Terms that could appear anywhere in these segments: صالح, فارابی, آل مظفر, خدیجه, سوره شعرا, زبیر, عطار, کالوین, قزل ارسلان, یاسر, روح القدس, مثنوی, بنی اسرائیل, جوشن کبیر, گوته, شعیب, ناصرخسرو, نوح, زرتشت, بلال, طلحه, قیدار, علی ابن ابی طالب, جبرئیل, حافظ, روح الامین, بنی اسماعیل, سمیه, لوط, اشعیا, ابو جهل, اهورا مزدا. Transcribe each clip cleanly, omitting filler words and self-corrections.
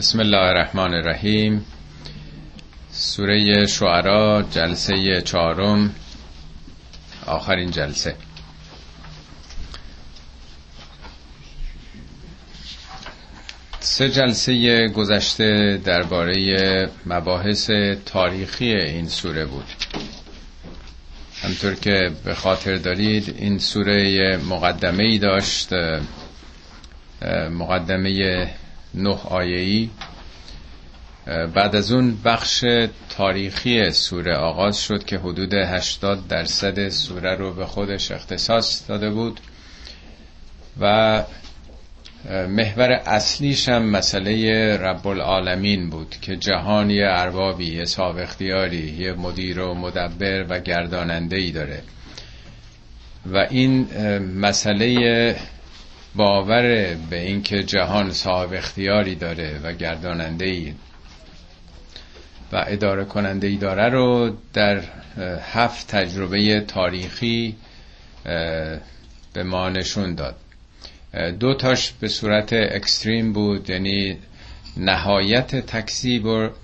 بسم الله الرحمن الرحیم. سوره شعرا، جلسه چهارم، آخرین جلسه. سه جلسه گذشته درباره مباحث تاریخی این سوره بود. همطور که به خاطر دارید این سوره مقدمه‌ای داشت، مقدمه 9 آیه‌ای. بعد از اون بخش تاریخی سوره آغاز شد که حدود 80% سوره رو به خودش اختصاص داده بود و محور اصلیش هم مسئله رب العالمین بود که جهان یه اربابی، یه صاحب اختیاری، یه مدیر و مدبر و گرداننده‌ای داره و این مسئله باور به اینکه جهان صاحب اختیاری داره و گرداننده‌ای و اداره کننده‌ای داره رو در 7 تجربه تاریخی به ما نشون داد. 2 تاش به صورت اکستریم بود، یعنی نهایت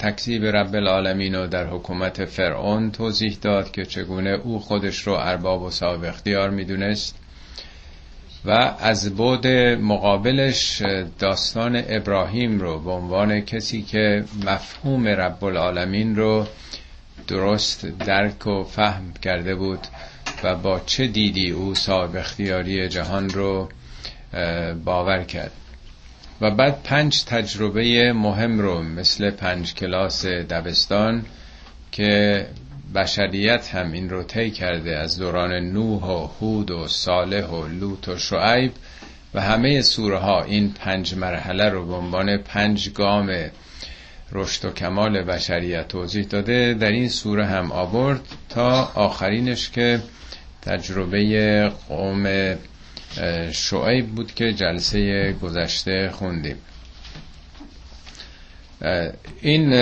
تکذیب رب العالمین رو در حکومت فرعون توضیح داد که چگونه او خودش رو ارباب و صاحب اختیار میدونست و از بعد مقابلش داستان ابراهیم رو به عنوان کسی که مفهوم رب العالمین رو درست درک و فهم کرده بود و با چه دیدی او صاحب اختیاری جهان رو باور کرد. و بعد 5 تجربه مهم رو مثل 5 کلاس دبستان که بشریت هم این رو طی کرده، از دوران نوح و هود و صالح و لوط و شعیب و همه سوره ها، این 5 مرحله رو به عنوان 5 گام رشد و کمال بشریت توضیح داده، در این سوره هم آورد تا آخرینش که تجربه قوم شعیب بود که جلسه گذشته خوندیم. این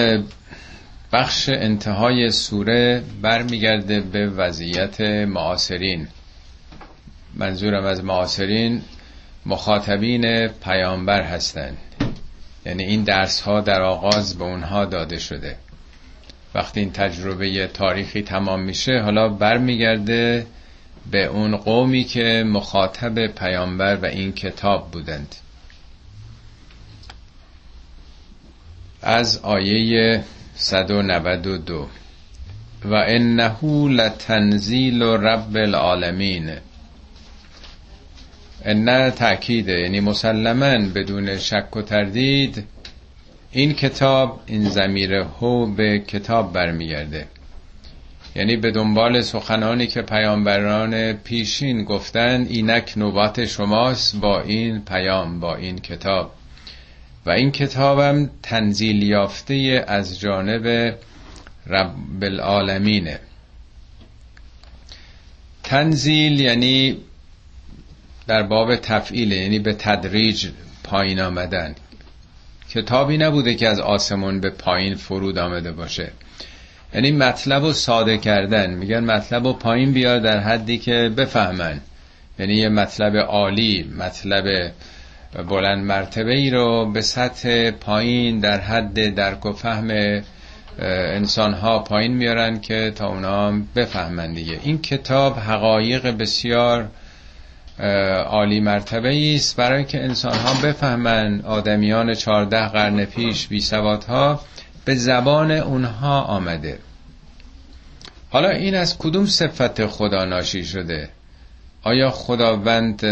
بخش انتهای سوره برمیگرده به وضعیت معاصرین. منظورم از معاصرین مخاطبین پیامبر هستند، یعنی این درس ها در آغاز به اونها داده شده. وقتی این تجربه تاریخی تمام میشه حالا برمیگرده به اون قومی که مخاطب پیامبر و این کتاب بودند. از آیه 192 و انه لتنزیل رب العالمین. ان تأکیده، یعنی مسلماً بدون شک و تردید این کتاب، این ضمیر هو به کتاب برمیگرده، یعنی به دنبال سخنانی که پیامبران پیشین گفتن اینک نوبت شماست با این پیام، با این کتاب. و این کتابم تنزیل یافته از جانب رب العالمینه. تنزیل یعنی در باب تفعیل، یعنی به تدریج پایین آمدن. کتابی نبوده که از آسمون به پایین فرود آمده باشه، یعنی مطلب رو ساده کردن. میگن مطلب رو پایین بیار در حدی که بفهمن، یعنی یه مطلب عالی، مطلب بلند مرتبه ای رو به سطح پایین در حد درک و فهم انسان ها پایین میارن که تا اونا بفهمن دیگه. این کتاب حقایق بسیار عالی مرتبه ای است برای که انسان ها بفهمن. آدمیان 14 قرن پیش، بی سواد ها، به زبان اونها آمده. حالا این از کدوم صفت خدا ناشی شده؟ آیا خداوند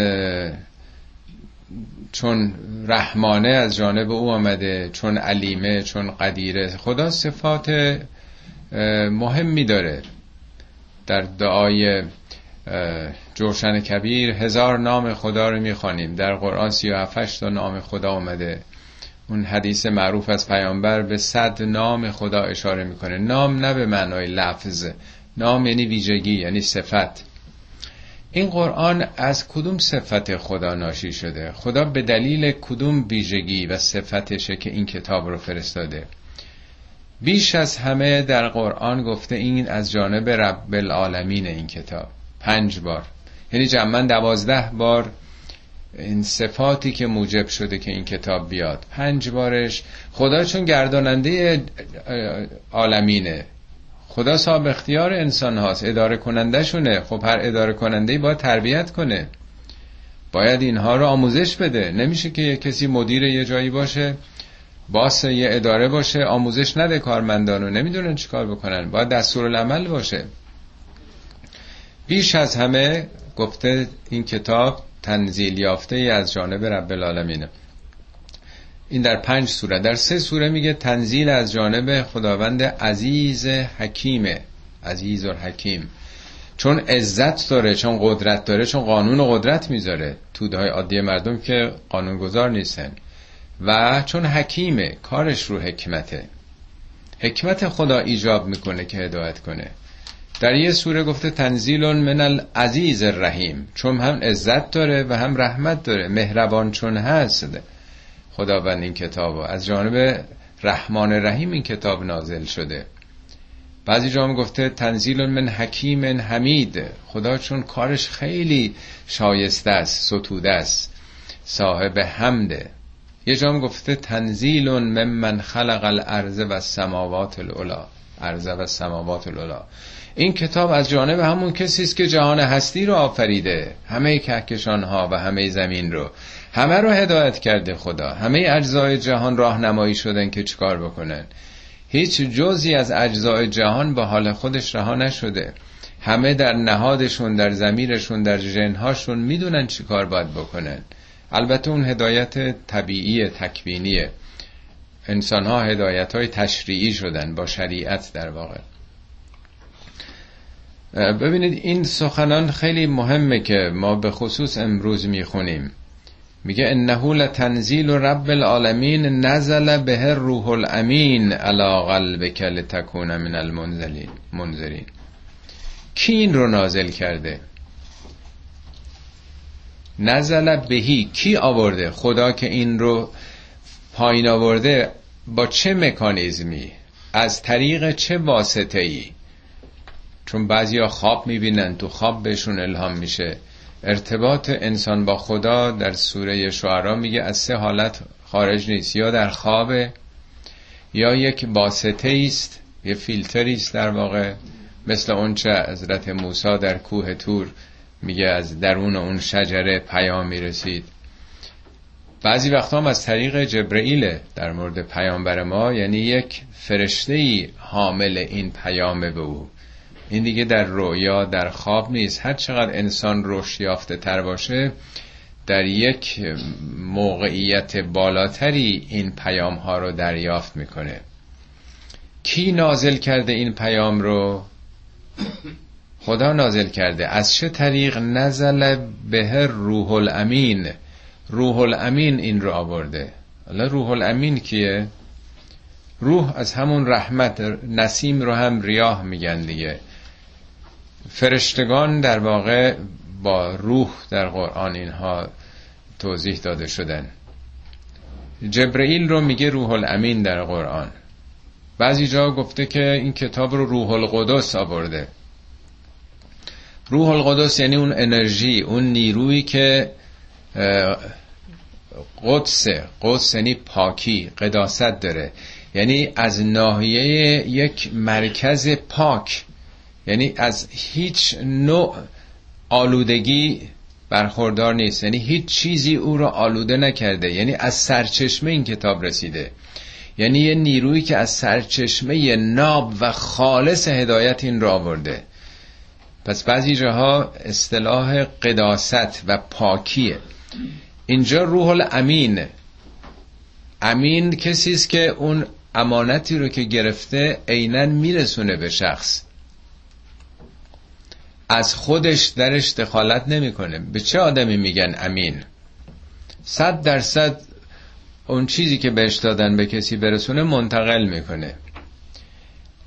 چون رحمانه از جانب او آمده، چون علیمه، چون قدیره؟ خدا صفات مهمی داره. در دعای جوشن کبیر 1000 نام خدا رو میخوانیم. در قرآن 38 تا نام خدا آمده. اون حدیث معروف از پیامبر به 100 نام خدا اشاره میکنه. نام نه به معنای لفظ، نام یعنی ویژگی، یعنی صفت. این قرآن از کدوم صفت خدا ناشی شده؟ خدا به دلیل کدوم ویژگی و صفتشه که این کتاب رو فرستاده؟ بیش از همه در قرآن گفته این از جانب رب العالمین، این کتاب 5 بار، یعنی جمعاً 12 بار این صفاتی که موجب شده که این کتاب بیاد. 5 بارش خدا چون گرداننده عالمینه، خدا صاحب اختیار انسان هاست، اداره کننده شونه. خب هر اداره کنندهی باید تربیت کنه، باید اینها رو آموزش بده. نمیشه که یه کسی مدیر یه جایی باشه، باس یه اداره باشه، آموزش نده کارمندانو، نمیدونن چی کار بکنن. باید دستورالعمل باشه. بیش از همه گفته این کتاب تنزیل یافته ای از جانب رب العالمینه. این در 5 سوره. در 3 سوره میگه تنزیل از جانب خداوند عزیز حکیمه. عزیز و حکیم چون عزت داره، چون قدرت داره، چون قانون و قدرت میذاره. توده های عادی مردم که قانون گذار نیستن. و چون حکیمه، کارش رو حکمته. حکمت خدا ایجاب میکنه که هدایت کنه. در 1 سوره گفته تنزیل من العزیز الرحیم، چون هم عزت داره و هم رحمت داره، مهربان چون هست خداوند این کتابو. از جانب رحمان رحیم این کتاب نازل شده. بعضی جا هم گفته تنزیل من حکیم حمید، خدا چون کارش خیلی شایسته است، ستوده است، صاحب حمده. یه جا هم گفته تنزیل ممن خلق الارض و السماوات العلا، ارض و السماوات العلا. این کتاب از جانب همون کسی است که جهان هستی رو آفریده، همه کهکشان ها و همه زمین رو، همه رو هدایت کرده خدا. همه اجزای جهان راهنمایی شدن که چیکار بکنن. هیچ جزئی از اجزای جهان با حال خودش رها نشده. همه در نهادشون، در ضمیرشون، در ژنهاشون میدونن چیکار باید بکنن. البته اون هدایت طبیعی تکوینیه. انسان ها هدایت های تشریعی شدن با شریعت در واقع. ببینید این سخنان خیلی مهمه که ما به خصوص امروز میخونیم. میگه انه لتنزیل رب العالمین نزل به روح الامین علی قلبک لتکون من المنذرین. کی این رو نازل کرده؟ نزل بهی، کی آورده؟ خدا که این رو پایین آورده با چه مکانیزمی، از طریق چه واسطه‌ای؟ چون بعضیا خواب میبینن، تو خواب بهشون الهام میشه. ارتباط انسان با خدا در سوره شعرا میگه از 3 حالت خارج نیست. یا در خوابه، یا یک واسطه است، یه فیلتری است در واقع، مثل اون چه حضرت موسی در کوه طور میگه از درون اون شجره پیام میرسید. بعضی وقتا هم از طریق جبرئیل در مورد پیامبر ما، یعنی یک فرشته‌ای حامل این پیام به او. این دیگه در رویا، در خواب نیست. هر چقدر انسان رشد یافته تر باشه، در یک موقعیت بالاتری این پیام ها رو دریافت میکنه. کی نازل کرده این پیام رو؟ خدا نازل کرده. از چه طریق؟ نزل به روح الامین. روح الامین این رو آورده. الا روح الامین کیه؟ روح از همون رحمت، نسیم رو هم ریاح میگن دیگه. فرشتگان در واقع با روح در قرآن اینها توضیح داده شدن. جبرئیل رو میگه روح الامین در قرآن. بعضی جا گفته که این کتاب رو روح القدس آورده. روح القدس یعنی اون انرژی، اون نیرویی که قدس یعنی پاکی، قداست داره، یعنی از ناحیه یک مرکز پاک، یعنی از هیچ نوع آلودگی برخوردار نیست، یعنی هیچ چیزی او را آلوده نکرده، یعنی از سرچشمه این کتاب رسیده، یعنی یه نیرویی که از سرچشمه ناب و خالص هدایت این را آورده. پس بعضی جاها اصطلاح قداست و پاکیه. اینجا روح الامین، امین کسی است که اون امانتی رو که گرفته عیناً میرسونه به شخص، از خودش درش دخالت نمیکنه. به چه آدمی میگن امین؟ 100% اون چیزی که بهش دادن به کسی برسونه منتقل میکنه.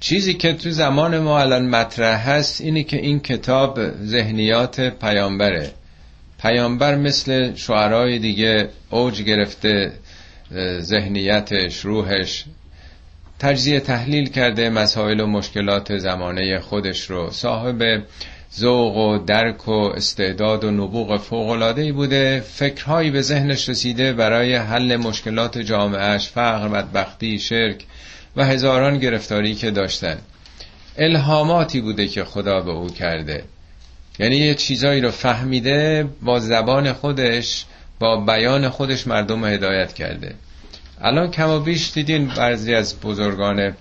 چیزی که تو زمان ما الان مطرح هست اینه که این کتاب ذهنیات پیامبره. پیامبر مثل شعرهای دیگه اوج گرفته، ذهنیتش، روحش، تجزیه تحلیل کرده مسائل و مشکلات زمانه خودش رو، صاحب ذوق و درک و استعداد و نبوغ فوق‌العاده‌ای بوده، فکرهایی به ذهنش رسیده برای حل مشکلات جامعهش، فقر، بدبختی، شرک و هزاران گرفتاری که داشتن. الهاماتی بوده که خدا به او کرده، یعنی یه چیزایی رو فهمیده، با زبان خودش، با بیان خودش مردم رو هدایت کرده. الان کم و بیش دیدین بعضی از بزرگان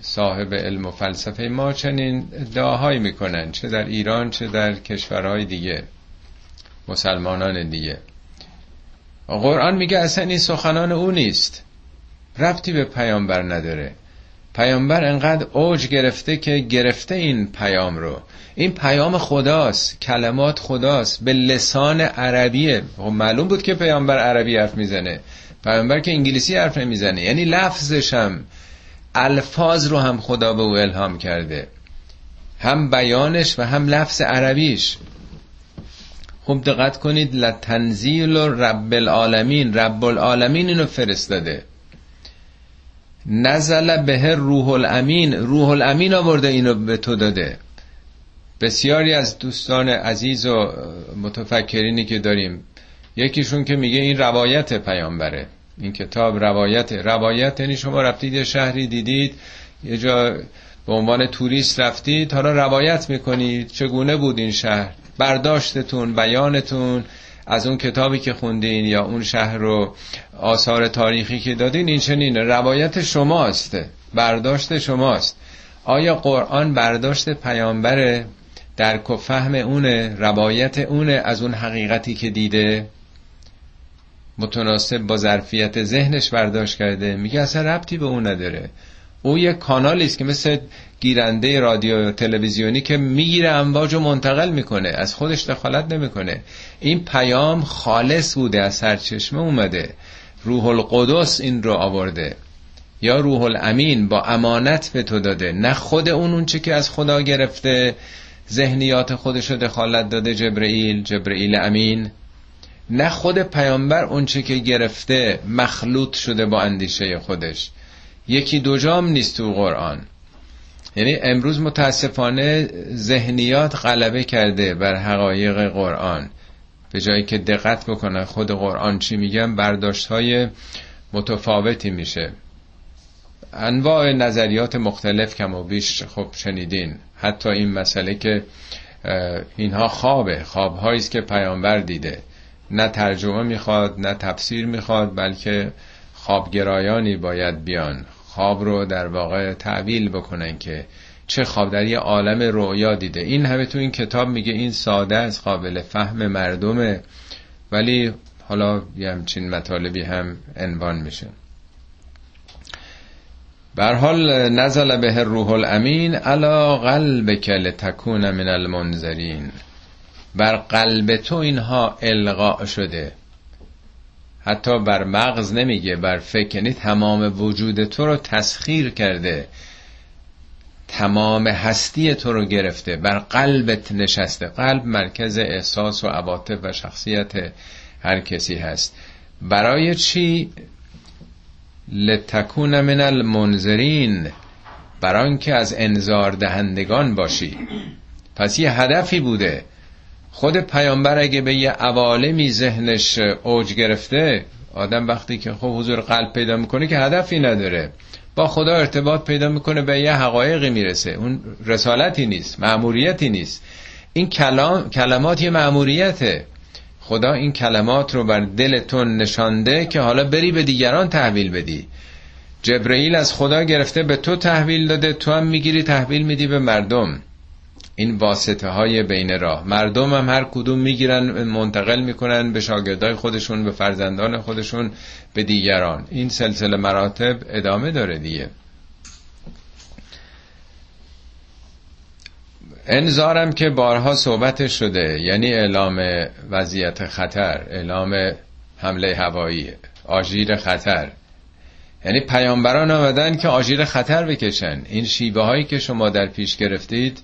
صاحب علم و فلسفه ما چنین ادعاهایی میکنن، چه در ایران چه در کشورهای دیگه، مسلمانان دیگه. قرآن میگه اصلا این سخنان او نیست، ربطی به پیامبر نداره. پیامبر انقدر اوج گرفته که گرفته این پیام رو، این پیام خداست، کلمات خداست، به لسان عربیه. معلوم بود که پیامبر عربی حرف میزنه، پیامبر که انگلیسی حرف نمیزنه، یعنی لفظش هم، الفاظ رو هم خدا به او الهام کرده، هم بیانش و هم لفظ عربیش. خوب دقت کنید، لتنزیل رب العالمین، رب العالمین اینو فرستاده، نزل به روح الامین، روح الامین آورده اینو به تو داده. بسیاری از دوستان عزیز و متفکرینی که داریم، یکیشون که میگه این روایت پیامبره، این کتاب روایت یعنی شما رفتید یه شهری دیدید، یه جا به عنوان توریست رفتید، حالا روایت میکنید چگونه بود این شهر، برداشتتون، بیانتون از اون کتابی که خوندین یا اون شهر رو آثار تاریخی که دادین، این چنینه، روایت شماست، برداشت شماست. آیا قرآن برداشت پیامبره؟ درک و فهم اونه، روایت اونه از اون حقیقتی که دیده، متناسب با ظرفیت ذهنش برداشت کرده. میگه اصلا ربطی به اون نداره، او یک کانالی است که مثل گیرنده رادیو تلویزیونی که میگیره امواج و منتقل میکنه، از خودش دخالت نمیکنه. این پیام خالص بوده، از سرچشمه اومده، روح القدس این رو آورده یا روح الامین با امانت به تو داده، نه خود اون چی که از خدا گرفته، ذهنیات خودش رو دخالت داده، جبرئیل امین، نه خود پیامبر اون چی که گرفته مخلوط شده با اندیشه خودش. یکی دو جام نیست تو قرآن. یعنی امروز متاسفانه ذهنیات غلبه کرده بر حقایق قرآن، به جایی که دقت بکنه خود قرآن چی میگم، برداشت‌های متفاوتی میشه. انواع نظریات مختلف کم و بیش خب شنیدین، حتی این مسئله که اینها خوابهایی است که پیامبر دیده، نه ترجمه میخواد نه تفسیر میخواد، بلکه خوابگرایانی باید بیان خواب رو در واقع تعویل بکنن که چه خواب، در یه عالم رؤیا دیده. این همه تو این کتاب میگه این ساده از قابل فهم مردمه، ولی حالا یه همچین مطالبی هم عنوان میشه. به هر حال نزل به روح الامین علی قلبک لتکون من المنذرین، بر قلب تو اینها القاء شده. حتی بر مغز نمیگه، بر فکر، یعنی تمام وجود تو رو تسخیر کرده، تمام هستی تو رو گرفته، بر قلبت نشسته. قلب مرکز احساس و عواطف و شخصیت هر کسی هست. برای چی؟ لتکون من المنذرین، برای اینکه از انذار دهندگان باشی. پس یه هدفی بوده. خود پیامبر اگه به یه عوالمی ذهنش اوج گرفته، آدم وقتی که خب حضور قلب پیدا میکنه که هدفی نداره، با خدا ارتباط پیدا میکنه، به یه حقایقی میرسه، اون رسالتی نیست، مأموریتی نیست. این کلمات یه مأموریته. خدا این کلمات رو بر دلتون نشانده که حالا بری به دیگران تحویل بدی. جبرئیل از خدا گرفته به تو تحویل داده، تو هم میگیری تحویل میدی به مردم. این واسطه های بین راه، مردم هم هر کدوم میگیرن منتقل میکنن به شاگردای خودشون، به فرزندان خودشون، به دیگران. این سلسله مراتب ادامه داره دیگه. انذارم که بارها صحبت شده، یعنی اعلام وضعیت خطر، اعلام حمله هوایی، آژیر خطر، یعنی پیامبران آمدن که آژیر خطر بکشن. این شیوه هایی که شما در پیش گرفتید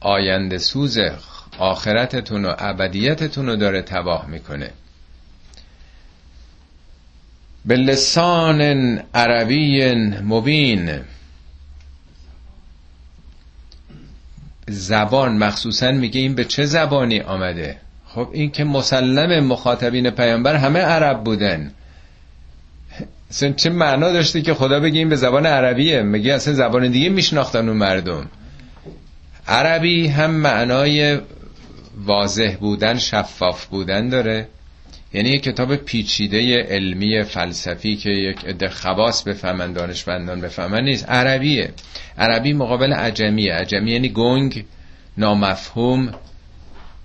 آینده سوز آخرتتون و ابدیتتون رو داره تباه میکنه. به لسان عربی مبین، زبان مخصوصا میگه این به چه زبانی آمده؟ خب این که مسلم مخاطبین پیامبر همه عرب بودن، اصلا چه معنا داشته که خدا بگه این به زبان عربیه؟ میگه اصلا زبان دیگه میشناختن اون مردم. عربی هم معنای واضح بودن، شفاف بودن داره، یعنی یک کتاب پیچیده علمی فلسفی که یک عده خواص بفهمن، دانشمندان بفهمن نیست. عربیه. عربی مقابل عجمیه. عجمی یعنی گنگ، نامفهوم،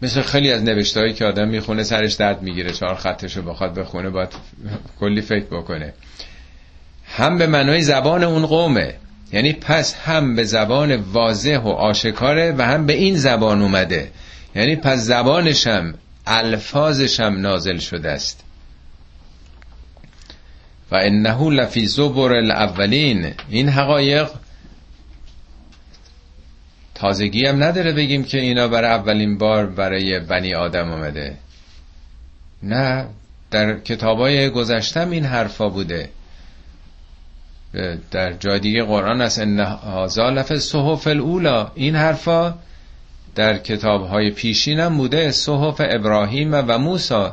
مثل خیلی از نوشتهایی که آدم میخونه سرش درد میگیره، 4 خطش رو بخواد بخونه باید کلی فکر بکنه. هم به معنای زبان اون قومه، یعنی پس هم به زبان واضح و آشکاره و هم به این زبان اومده، یعنی پس زبانش هم الفاظش هم نازل شده است. و انه لفی زبر الاولین. این حقایق تازگی هم نداره بگیم که اینا برای اولین بار برای بنی آدم آمده، نه، در کتابای گذشتم این حرفا بوده. در جای دیگه قرآن است ان هذا لفی صحف الاولی. این حرفا در کتاب‌های پیشینم بوده، صحف ابراهیم و موسی.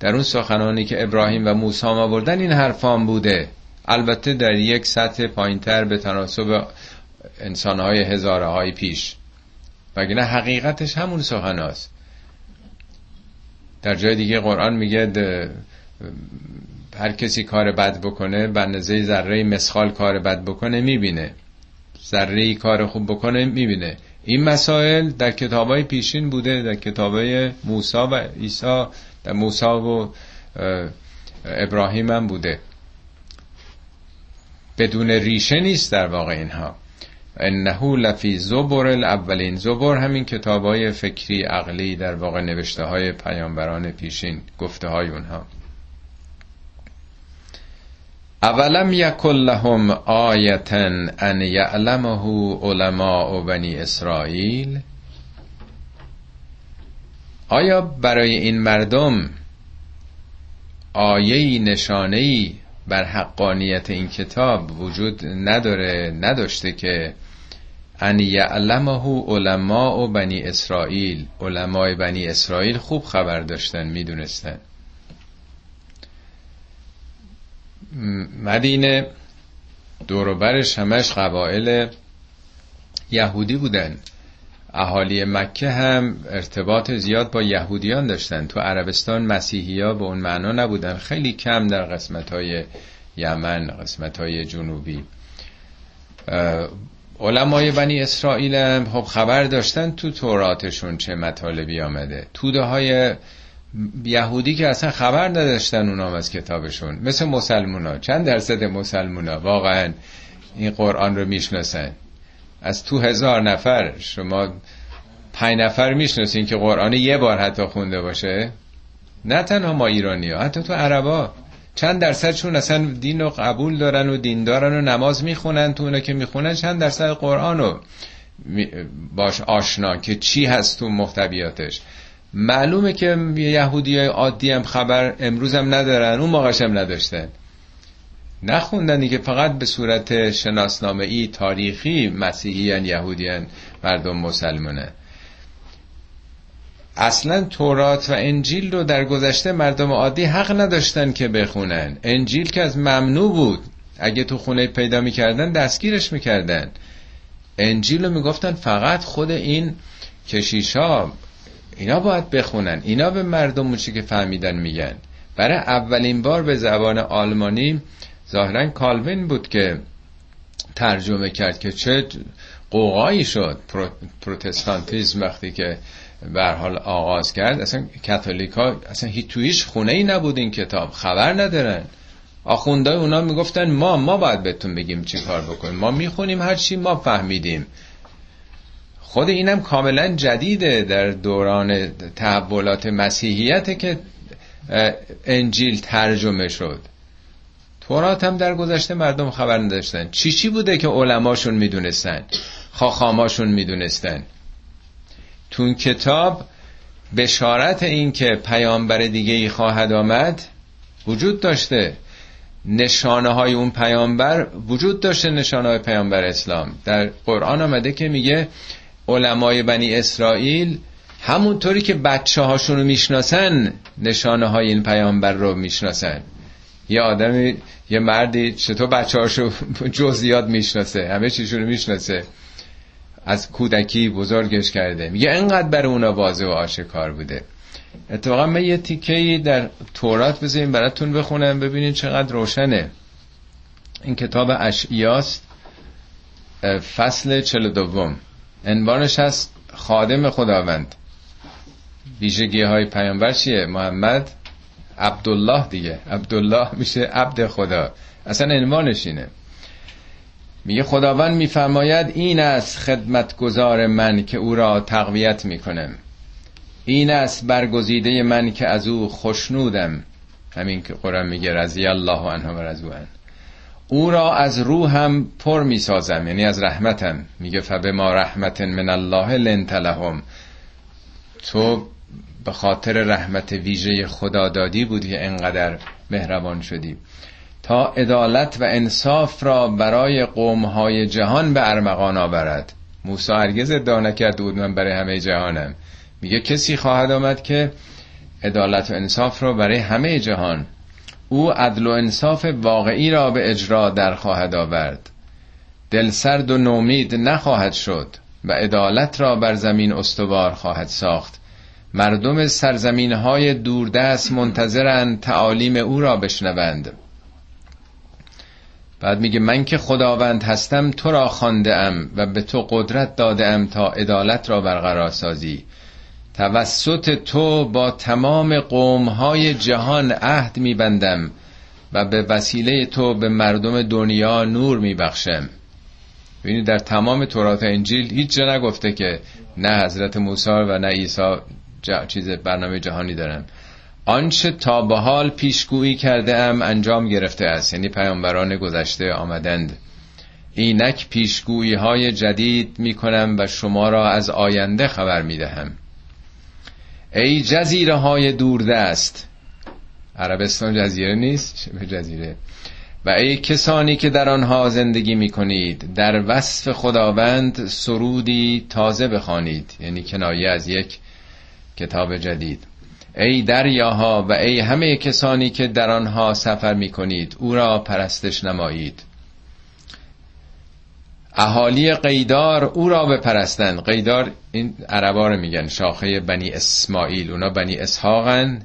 در اون سخنانی که ابراهیم و موسی آوردن این حرفام بوده، البته در یک سطح پایین‌تر به تناسب انسان‌های هزاره‌های پیش، وگرنه حقیقتش همون سخناست. در جای دیگه قرآن میگه هر کسی کار بد بکنه به اندازه ذره مسخال کار بد بکنه میبینه، ذره کار خوب بکنه میبینه. این مسائل در کتابای پیشین بوده، در کتابای موسی و عیسی، در موسی و ابراهیم هم بوده، بدون ریشه نیست در واقع اینها. انه لفی زبر الاولین. زبر همین کتابای فکری عقلی، در واقع نوشته های پیامبران پیشین، گفته های اونها. اولم یکن لهم آیة ان یعلمه علماء بنی اسرائیل. آیا برای این مردم آیه‌ای، نشانه‌ای بر حقانیت این کتاب وجود نداشته که ان یعلمه علماء بنی اسرائیل، علماء بنی اسرائیل خوب خبر داشتن، میدونستن؟ مدینه دور و برش همش قبایل یهودی بودن، اهالی مکه هم ارتباط زیاد با یهودیان داشتن. تو عربستان مسیحی‌ها به اون معنا نبودن، خیلی کم در قسمت‌های یمن، قسمت‌های جنوبی. علمای بنی اسرائیل هم خب خبر داشتن تو توراتشون چه مطالبی آمده. توده‌های یهودی که اصلا خبر نداشتن اونام از کتابشون، مثل مسلمونا. چند درصد مسلمونا واقعا این قرآن رو میشناسن؟ از تو 1000 نفر شما 5 نفر میشناسین که قرآن یه بار حتی خونده باشه؟ نه تنها ما ایرانی ها، حتی تو عربا چند درصدشون اصلا دین رو قبول دارن و دین دارن و نماز میخونن. تو اونا که میخونن چند درصد قرآن رو باش آشنا که چی هست تو محتویاتش. معلومه که یهودیای عادی هم خبر امروز هم ندارن، اون موقعش هم نداشتن، نخوندن دیگه، فقط به صورت شناسنامه‌ای تاریخی مسیحیان، یهودیان، مردم مسلمانه. اصلا تورات و انجیل رو در گذشته مردم عادی حق نداشتن که بخونن. انجیل که از ممنوع بود، اگه تو خونه پیدا میکردن دستگیرش میکردن. انجیل رو میگفتن فقط خود این کشیشا اینا باید بخونن، اینا به مردم اون چی که فهمیدن میگن. برای اولین بار به زبان آلمانی ظاهرا کالوین بود که ترجمه کرد، که چه قوقایی شد پروتستانتیزم وقتی که به هر حال آغاز کرد. اصلا کاتولیکا اصلا هیچ تویش خونه ای نبود این کتاب، خبر ندارن. آخوندای اونا میگفتن ما باید بهتون بگیم چی کار بکنیم، ما میخونیم هر چی ما فهمیدیم. خود اینم کاملا جدیده، در دوران تحولات مسیحیت که انجیل ترجمه شد. تورات هم در گذشته مردم خبر نداشتن. چی بوده که علماشون میدونستن، خاخاماشون میدونستن؟ تو این کتاب بشارت این که پیامبر دیگه ای خواهد آمد وجود داشته، نشانه های اون پیامبر وجود داشته، نشانه های پیامبر اسلام. در قرآن آمده که میگه علمای بنی اسرائیل همونطوری که بچه هاشون رو میشناسن نشانه های این پیامبر رو میشناسن. یه مردی چطور بچه هاشو جزئیات میشناسه، همه چیشون رو میشناسه، از کودکی بزرگش کرده، میگه انقدر برای اونا واضح و آشکار بوده. اتفاقا من یه تیکه‌ای در تورات بذاریم براتون بخونم ببینین چقدر روشنه. این کتاب اشعیاست، فصل 42، عنوانش هست خادم خداوند. ویژگی های پیامبر چیه؟ محمد عبدالله دیگه، عبدالله میشه عبد خدا، اصلا عنوانش اینه. میگه خداوند میفرماید این است خدمتگزار من که او را تقویت میکنم، این است برگزیده من که از او خوشنودم. همین که قرآن میگه رضی الله عنهم و رضوا عنه، او را از روحم پر میسازم، یعنی از رحمتم. میگه فبما رحمت من الله لنت لهم، تو به خاطر رحمت ویژه خدا دادی بود که انقدر مهربان شدی تا عدالت و انصاف را برای قومهای جهان به ارمغان آورد. موسی هرگز ادعا نکرده بود من برای همه جهانم، میگه کسی خواهد آمد که عدالت و انصاف را برای همه جهان، او عدل و انصاف واقعی را به اجرا در خواهد آورد، دلسرد و نومید نخواهد شد و عدالت را بر زمین استوار خواهد ساخت. مردم سرزمین‌های دوردست منتظرند تعالیم او را بشنوند. بعد میگه من که خداوند هستم تو را خوانده ام و به تو قدرت داده ام تا عدالت را برقرار سازی، توسط تو با تمام قوم‌های جهان عهد می‌بندم و به وسیله تو به مردم دنیا نور می‌بخشم. ببینید در تمام تورات و انجیل هیچ جا نگفته که نه حضرت موسی و نه عیسی چیز برنامه جهانی دارم، آنچه تا به حال پیشگویی کرده ام انجام گرفته است، یعنی پیامبران گذشته آمدند. اینک پیشگویی های جدید می کنم و شما را از آینده خبر می دهم. ای جزیره های دوردست، عربستان جزیره نیست، شبه جزیره، و ای کسانی که در آنها زندگی می کنید، در وصف خداوند سرودی تازه بخوانید، یعنی کنایه از یک کتاب جدید. ای دریاها و ای همه کسانی که در آنها سفر می کنید، او را پرستش نمایید. اهالی قیدار او را بپرستند. قیدار این عربا رو میگن، شاخه بنی اسماعیل، اونا بنی اسحاقن،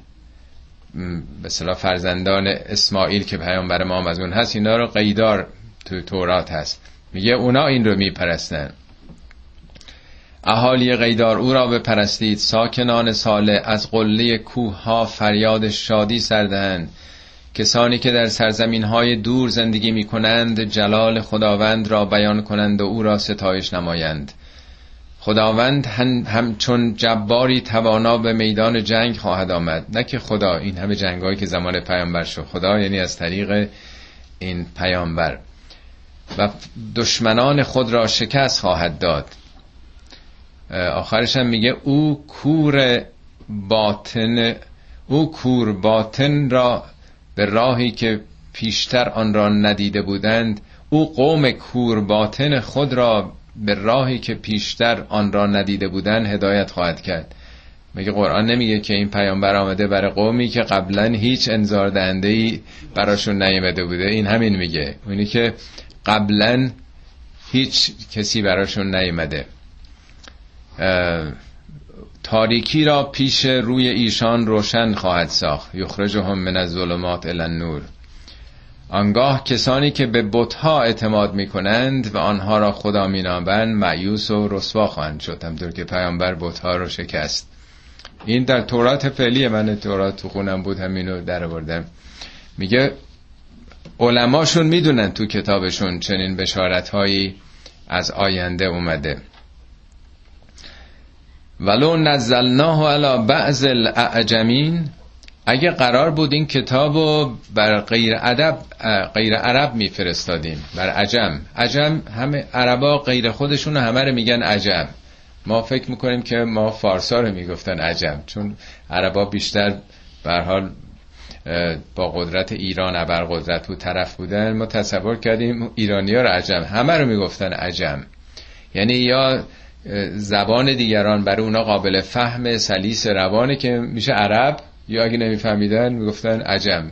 به اصطلاح فرزندان اسماعیل که پیامبر ما هم از اون هست، اینا رو قیدار تو تورات هست، میگه اونا این رو میپرستند. اهالی قیدار او را بپرستید، ساکنان صالح از قله کوه ها فریاد شادی سردهند. کسانی که در سرزمین های دور زندگی می کنند جلال خداوند را بیان کنند و او را ستایش نمایند. خداوند همچون جباری توانا به میدان جنگ خواهد آمد. نه که خدا، این همه جنگ هایی که زمان پیامبر شد، خدا یعنی از طریق این پیامبر، و دشمنان خود را شکست خواهد داد. آخرش هم میگه او کور باطن را به راهی که پیشتر آن را ندیده بودند، او قوم کور باطن خود را به راهی که پیشتر آن را ندیده بودند هدایت خواهد کرد. میگه قرآن نمیگه که این پیامبر آمده برای قومی که قبلا هیچ انذار دهنده‌ای براشون نیامده بوده، این همین میگه، اونی که قبلا هیچ کسی براشون نیامده. تاریکی را پیش روی ایشان روشن خواهد ساخت، یخرجهم من الظلمات الی النور. آنگاه کسانی که به بت‌ها اعتماد می‌کنند و آنها را خدا می‌نامند مایوس و رسوا خواهند شد، همونطور که پیامبر بت‌ها را شکست. این در تورات فعلی من، تورات تو خونم بود همینو درآوردم. میگه علماشون میدونن تو کتابشون چنین بشارت‌هایی از آینده اومده. ولو نزلناه علی بعض الاعجمین، اگه قرار بود این کتابو بر غیر عرب میفرستادیم، بر عجم. عجم همه عربا غیر خودشون همه رو میگن عجم. ما فکر میکنیم که ما فارسا رو میگفتن عجم، چون عربا بیشتر به هر حال با قدرت ایران ابر قدرت بود طرف بودن، ما تصور کردیم ایرانی‌ها رو عجم، همه رو میگفتن عجم. یعنی یا زبان دیگران برای اونا قابل فهم سلیس روانه که میشه عرب، یا اگه نمیفهمیدن میگفتن عجم،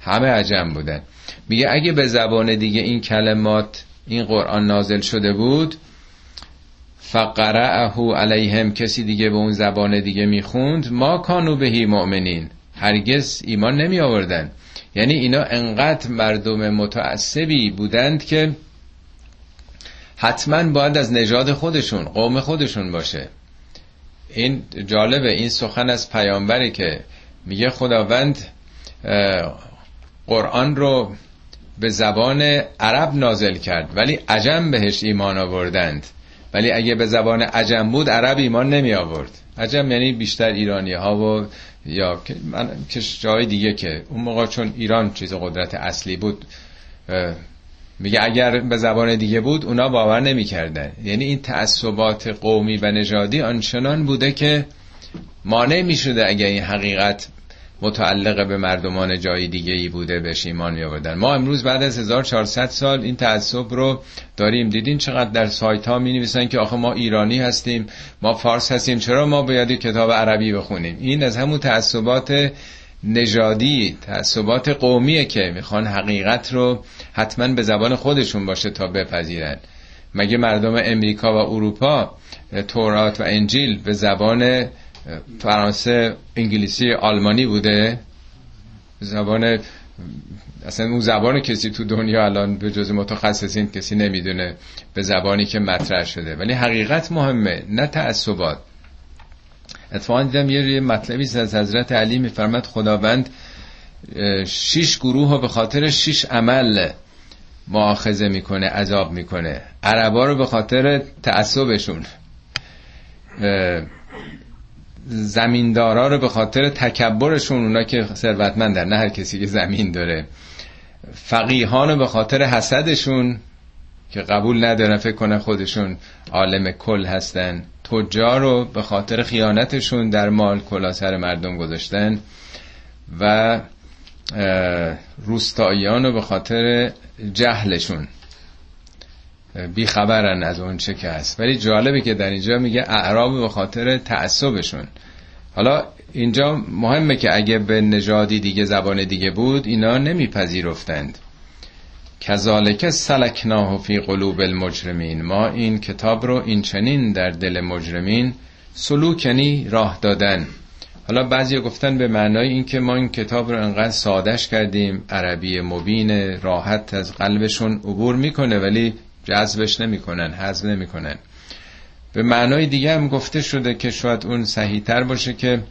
همه عجم بودن. میگه اگه به زبان دیگه این کلمات، این قرآن نازل شده بود، فقرأه علیهم، کسی دیگه به اون زبان دیگه میخوند، ما کانوا بهی مؤمنین، هرگز ایمان نمی آوردن. یعنی اینا انقدر مردم متعصبی بودند که حتما باید از نژاد خودشون، قوم خودشون باشه. این جالبه، این سخن از پیامبره که میگه خداوند قرآن رو به زبان عرب نازل کرد ولی عجم بهش ایمان آوردند، ولی اگه به زبان عجم بود عرب ایمان نمی آورد. عجم یعنی بیشتر ایرانی ها و یا که جای دیگه، که اون موقع چون ایران چیز قدرت اصلی بود، میگه اگر به زبان دیگه بود اونا باور نمی کردن. یعنی این تعصبات قومی و نژادی آنچنان بوده که مانع می شده اگر این حقیقت متعلق به مردمان جای دیگه ای بوده بهش ایمان می آوردن. ما امروز بعد از 1400 سال این تعصب رو داریم. دیدین چقدر در سایت ها می نویسن که آخه ما ایرانی هستیم، ما فارس هستیم، چرا ما باید کتاب عربی بخونیم؟ این از همون تعصبات نژادی، تعصبات قومیه که میخوان حقیقت رو حتما به زبان خودشون باشه تا بپذیرن. مگه مردم امریکا و اروپا تورات و انجیل به زبان فرانسه، انگلیسی، آلمانی بوده؟ زبان اصلا اون زبان کسی تو دنیا الان به جز متخصصین کسی نمیدونه به زبانی که مطرح شده. ولی حقیقت مهمه، نه تعصبات. اتفاقا دیدم یه مطلبی از حضرت علی میفرماد خداوند 6 گروه رو به خاطر 6 عمل مؤاخذه میکنه، عذاب میکنه. عربا رو به خاطر تعصبشون، زمیندارا رو به خاطر تکبرشون، اونا که ثروتمندن، نه هر کسی که زمین داره. فقیهان رو به خاطر حسدشون که قبول ندارن، فکر کنن خودشون عالم کل هستن. تجار رو به خاطر خیانتشون در مال، کلا سر مردم گذاشتن. و روستاییان رو به خاطر جهلشون، بیخبرن از اون چه که هست. ولی جالبه که در اینجا میگه اعراب به خاطر تعصبشون. حالا اینجا مهمه که اگه به نژادی دیگه، زبان دیگه بود، اینا نمیپذیرفتند. کذالک سلکناه فی قلوب المجرمین، ما این کتاب رو این چنین در دل مجرمین سلوکنی راه دادن. حالا بعضی گفتن به معنای این که ما این کتاب رو انقدر سادهش کردیم، عربی مبین، راحت از قلبشون عبور میکنه ولی جذبش نمیکنن، هضم نمیکنن. به معنای دیگه هم گفته شده که شاید اون صحیح‌تر باشه که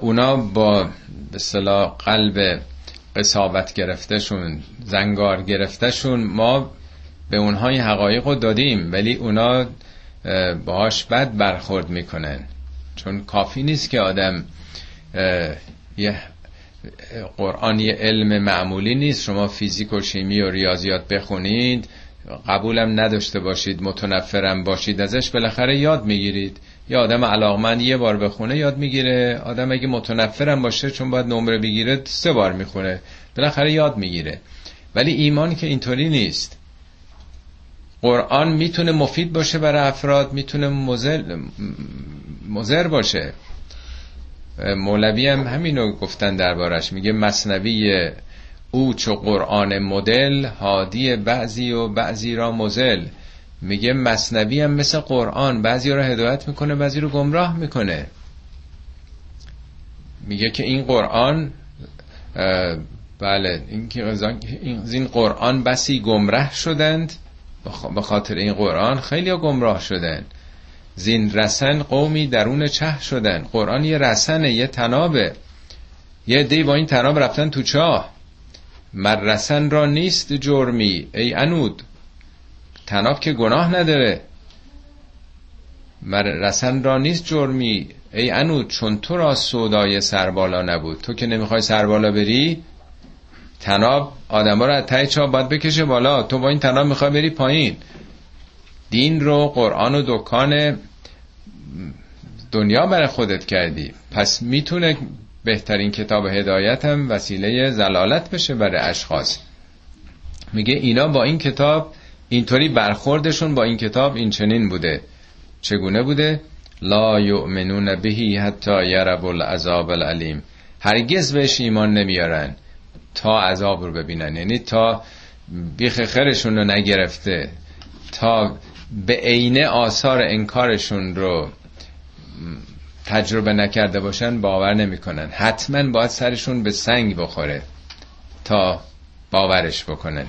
اونا با به اصطلاح قلب قساوت گرفتشون، زنگار گرفتشون، ما به اونها این حقایق رو دادیم ولی اونا باهاش بد برخورد میکنن. چون کافی نیست که آدم، یه قرآن یه علم معمولی نیست، شما فیزیک و شیمی و ریاضیات بخونید، قبولم نداشته باشید، متنفرم باشید ازش، بالاخره یاد میگیرید. یا آدم علاقمند یه بار بخونه یاد میگیره، آدم اگه متنفرم باشه چون باید نمره بگیره 3 بار میخونه، بالاخره یاد میگیره. ولی ایمان که اینطوری نیست. قرآن میتونه مفید باشه برای افراد، میتونه مضر باشه. مولوی هم همینو گفتن دربارش، میگه مثنوی او چو قرآن مدل، هادی بعضی و بعضی را مزل. میگه مثنوی هم مثل قرآن، بعضی را هدایت میکنه بعضی رو گمراه میکنه. میگه که این قرآن، بله، این قرآن بسی گمراه شدند، به خاطر این قرآن خیلی گمراه شدند. زین رسن قومی درون چاه شدن. قرآن یه رسنه، یه تنابه، یه دی با این تناب رفتن تو چاه. مر رسن را نیست جرمی ای انود، تناب که گناه نداره. مر رسن را نیست جرمی ای انود، چون تو را سودای سربالا نبود. تو که نمیخوای سربالا بری، تناب آدم را از ته چاه باید بکشه بالا، تو با این تناب میخوای بری پایین. دین رو، قرآن و دکان دنیا برای خودت کردی. پس میتونه بهترین کتاب هدایت هم وسیله زلالت بشه برای اشخاص. میگه اینا با این کتاب اینطوری برخوردشون با این کتاب این چنین بوده. چگونه بوده؟ لا یؤمنون بهی حتی یروا العذاب العلیم. هرگز بهش ایمان نمیارن تا عذاب رو ببینن، یعنی تا بیخ خیرشون رو نگرفته، تا به عینه آثار انکارشون رو تجربه نکرده باشن باور نمیکنن. حتما باید سرشون به سنگ بخوره تا باورش بکنن.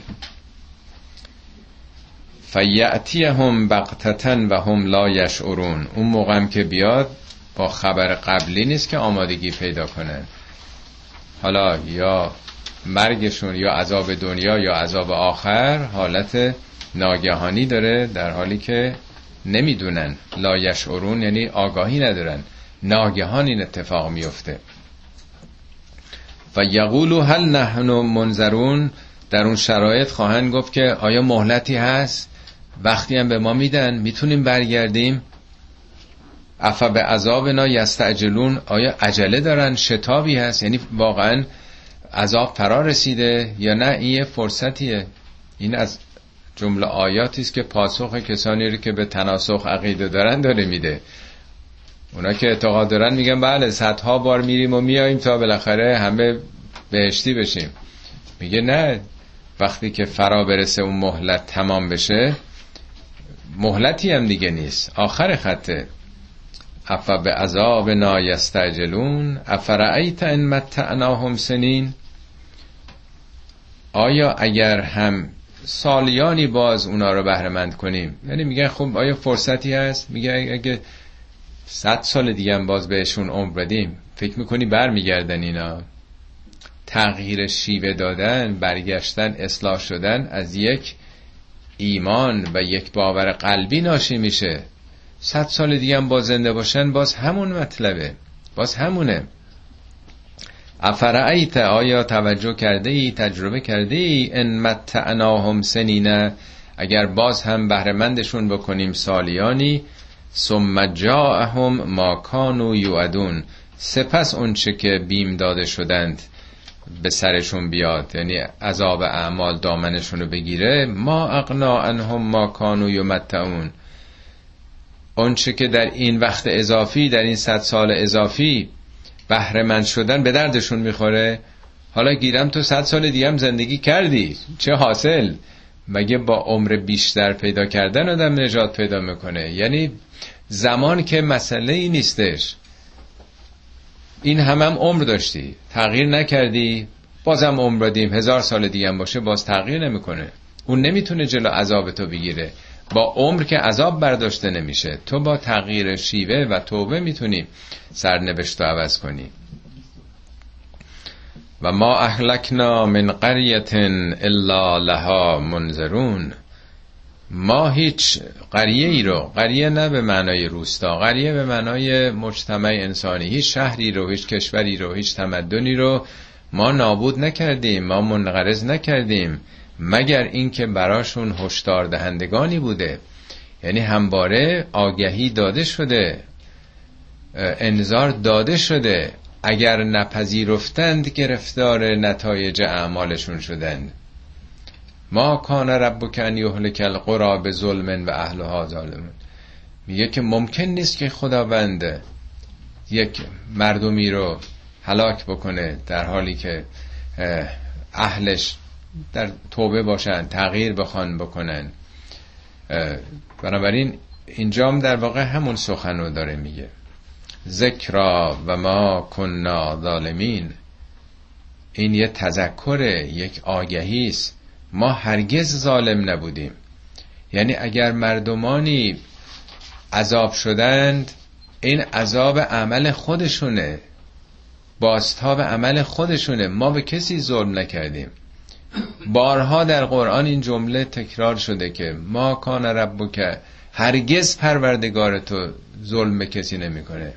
فیأتیهم بغتة و هم لا یشعرون. اون موقعم که بیاد با خبر قبلی نیست که آمادگی پیدا کنن. حالا یا مرگشون یا عذاب دنیا یا عذاب آخر حالت ناگهانی داره، در حالی که نمیدونن. لا یشعرون یعنی آگاهی ندارن، ناگهان این اتفاق میفته. و یقولو هل نحن منذرون. در اون شرایط خواهند گفت که آیا مهلتی هست؟ وقتی هم به ما میدن میتونیم برگردیم؟ عفا به عذابنا یستعجلون. آیا عجله دارن؟ شتابی هست؟ یعنی واقعا عذاب فرا رسیده یا نه این یه فرصتیه؟ این از جمله آیاتی است که پاسخ کسانی رو که به تناسخ عقیده دارن داره میده. اونا که اعتقاد دارن میگن بله صدها بار میریم و میاییم تا بالاخره همه بهشتی بشیم. میگه نه، وقتی که فرا برسه اون مهلت تمام بشه، مهلتی هم دیگه نیست، آخر خطه. اف به عذاب نا یستعجلون افرأیت ان متعناهم سنین. آیا اگر هم سالیانی باز اونا رو بهره مند کنیم، یعنی میگن خب آیا فرصتی هست؟ میگه اگه 100 سال دیگه هم باز بهشون عمر بدیم فکر میکنی برمیگردن؟ اینا تغییر شیوه دادن، برگشتن، اصلاح شدن از یک ایمان و یک باور قلبی ناشی میشه. 100 سال دیگه هم باز زنده باشن باز همون مطلبه، باز همونه. افرأیت آیا توجه کرده ای، تجربه کرده ای، ان متعناهم سنین اگر باز هم بهره مندشون بکنیم سالیانی، ثم جاءهم ما کانوا یوعدون سپس اون چه که بیم داده شدند به سرشون بیاد، یعنی عذاب اعمال دامنشون رو بگیره. ما اغنا عنهم ما کانوا یمتعون اون چه که در این وقت اضافی، در این 100 سال اضافی بهره مند شدن به دردشون میخوره. حالا گیرم تو 100 سال دیگه هم زندگی کردی، چه حاصل؟ مگه با عمر بیشتر پیدا کردن آدم نجات پیدا میکنه؟ یعنی زمان که مسئله ای نیستش. این هم عمر داشتی، تغییر نکردی، بازم عمر دادیم 1000 سال دیگه هم باشه باز تغییر نمیکنه. اون نمیتونه جلو عذاب تو بگیره. با عمر که عذاب برداشته نمیشه، تو با تغییر شیوه و توبه میتونی سرنوشت رو عوض کنی. و ما اهلکنا من قریة الا لها منذرون. ما هیچ قریه ای رو، قریه نه به معنای روستا، قریه به معنای مجتمع انسانی، هیچ شهری رو، هیچ کشوری رو، هیچ تمدنی رو ما نابود نکردیم، ما منقرض نکردیم، مگر اینکه براشون هشدار دهندگانی بوده. یعنی همواره آگهی داده شده، انذار داده شده، اگر نپذیرفتند گرفتار نتایج اعمالشون شدند. ما کان ربک ان یهلک القری بظلم و اهلها ظالمون. میگه که ممکن نیست که خداوند یک مردمی رو هلاک بکنه در حالی که اهلش در توبه باشن، تغییر بخوان بکنن. بنابراین اینجام در واقع همون سخن رو داره میگه. ذکرا و ما کنا ظالمین. این یه تذکره، یک آگهی است. ما هرگز ظالم نبودیم. یعنی اگر مردمانی عذاب شدند، این عذاب عمل خودشونه، بازتاب عمل خودشونه، ما به کسی ظلم نکردیم. بارها در قرآن این جمله تکرار شده که ما کان ربک، هرگز پروردگار تو ظلم کسی نمیکنه.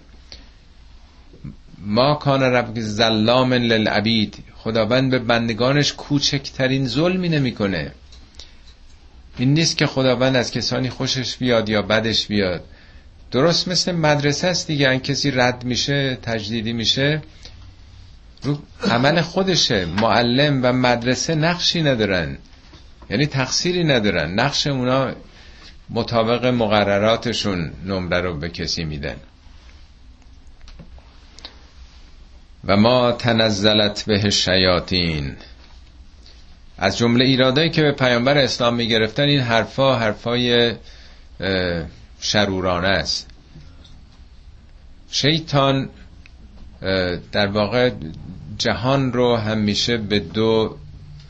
ما کان ربک ظلام للعبید، خداوند به بندگانش کوچکترین ظلمی نمیکنه. این نیست که خداوند از کسانی خوشش بیاد یا بدش بیاد. درست مثل مدرسه است دیگه، ان کسی رد میشه، تجدیدی میشه، رو عمل خودشه. معلم و مدرسه نقشی ندارن. یعنی تقصیری ندارن، نقش اونا مطابق مقرراتشون نمره رو به کسی میدن. و ما تنزلت به شیاطین، از جمله ایرادایی که به پیامبر اسلام میگرفتن این حرفای شرورانه است. شیطان در واقع جهان رو همیشه به دو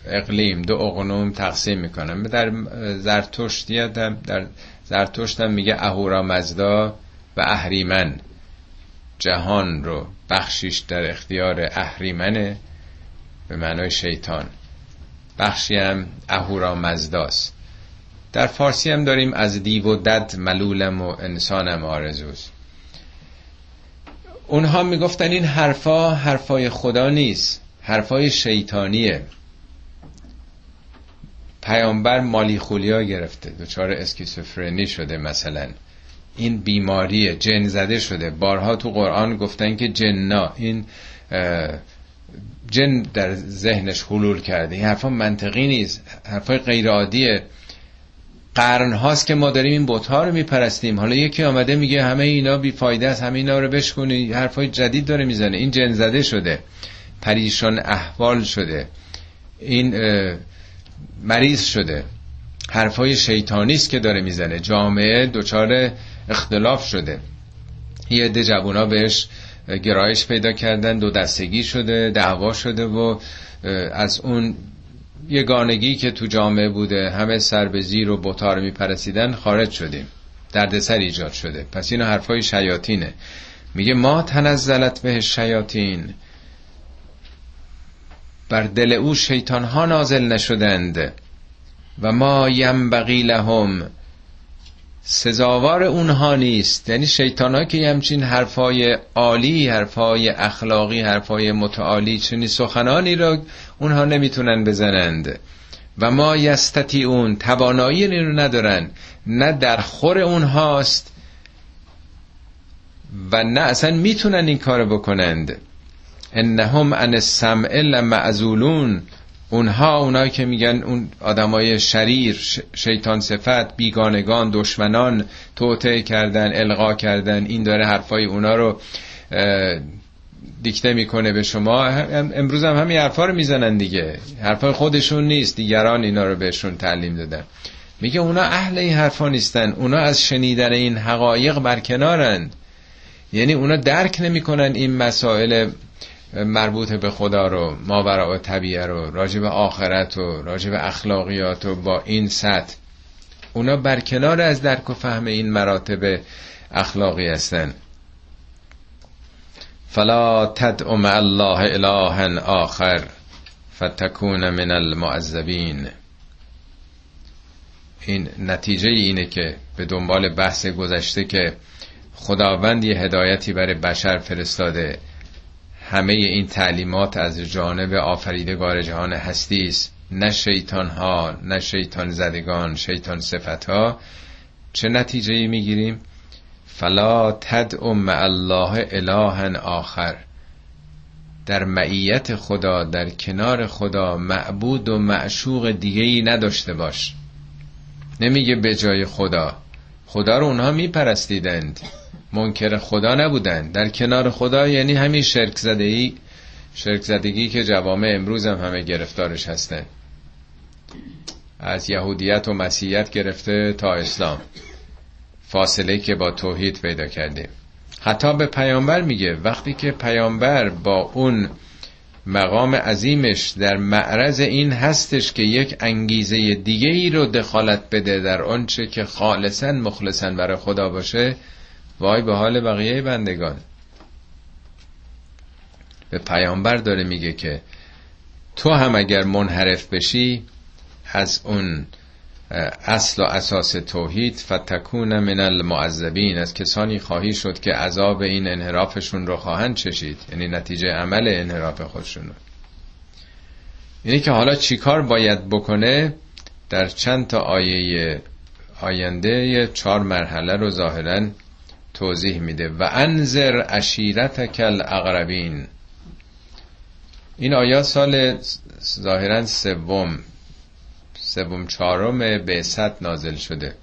اقلیم، دو اقنوم تقسیم میکنن. در زرتشتیت هم، در زرتشت هم میگه اهورا مزدا و اهریمن، جهان رو بخشیش در اختیار اهریمنه به معنای شیطان، بخشی هم اهورا مزداست. در فارسی هم داریم از دیو و دد ملولم و انسانم آرزوز. اونها میگفتن این حرفای خدا نیست، حرفای شیطانیه. پیامبر مالیخولیا گرفته، دچار اسکیزوفرنی شده مثلا، این بیماریه، جن زده شده. بارها تو قرآن گفتن که جننا، این جن در ذهنش حلول کرده. این حرفا منطقی نیست، حرفای غیر عادیه. قرن هاست که ما داریم این بت‌ها رو میپرستیم، حالا یکی آمده میگه همه اینا بیفایده است، همه اینا رو بشکنی. حرفای جدید داره میزنه، این جن زده شده، پریشان احوال شده، این مریض شده. حرفای شیطانی است که داره میزنه. جامعه دچار اختلاف شده، یه عده جوونا بهش گرایش پیدا کردن، دو دستگی شده، دعوا شده و از اون یگانگی که تو جامعه بوده، همه سر به زیر و بت‌ها رو میپرسیدن، خارج شدیم، دردسر ایجاد شده. پس اینا حرفای شیاطینه. میگه ما تنزلت به شیاطین، بر دل او شیطان ها نازل نشدند. و ما ینبغی لهم، سزاوار اونها نیست. یعنی شیطان ها که همچین حرفای عالی، حرفای اخلاقی، حرفای متعالی، چنین سخنانی را اونها نمیتونن بزنند. و ما یستطیعون، توانایی رو ندارن، نه در خور اونهاست و نه اصلا میتونن این کار بکنند. انهم عن السمع لمعزولون، اونایی که میگن اون آدمای شریر، شیطان صفت، بیگانگان، دشمنان، توطئه کردن، القا کردن، این داره حرفای اونا رو دیکته میکنه به شما. امروز هم همین حرفا رو میزنن دیگه، حرفای خودشون نیست، دیگران اینا رو بهشون تعلیم دادن. میگه اونا اهل این حرفا نیستن، اونا از شنیدن این حقایق برکنارن. یعنی اونا درک نمیکنن این مسائل مربوط به خدا رو، ماوراء طبیعه رو، راجب آخرت و راجب اخلاقیات و با این سطح. اونا برکنار از درک و فهم این مراتب اخلاقی هستن. فلا تدع مع الله الها آخر فتكون من المعذبین. این نتیجه اینه که به دنبال بحث گذشته که خداوند یه هدایتی برای بشر فرستاده، همه این تعلیمات از جانب آفریدگار جهان هستی است، نه شیطان ها، نه شیطان زدگان، شیطان صفت ها. چه نتیجه‌ای میگیریم؟ فلا تدع مع الله الها آخر، در معیت خدا، در کنار خدا معبود و معشوق دیگه‌ای نداشته باش. نمیگه به جای خدا، خدا رو اونها میپرستیدند، منکر خدا نبودند. در کنار خدا یعنی همین شرک زدگی که جوامع امروز هم همه گرفتارش هستند، از یهودیت و مسیحیت گرفته تا اسلام، فاصله که با توحید پیدا کردیم. حتی به پیامبر میگه وقتی که پیامبر با اون مقام عظیمش در معرض این هستش که یک انگیزه دیگه ای رو دخالت بده در آنچه که خالصاً مخلصاً برای خدا باشه، وای به حال بقیه بندگان. به پیامبر داره میگه که تو هم اگر منحرف بشی از اون اصل و اساس توحید، فتکون من المعذبین، از کسانی خواهی شد که عذاب این انحرافشون رو خواهند چشید، یعنی نتیجه عمل انحراف خودشون رو. یعنی که حالا چیکار باید بکنه؟ در چند تا آیه آینده 4 مرحله رو ظاهراً توضیح میده. و انذر عشیرتک الاقربین، این آیات سال ظاهرا سوم سوم چهارم بعثت نازل شده.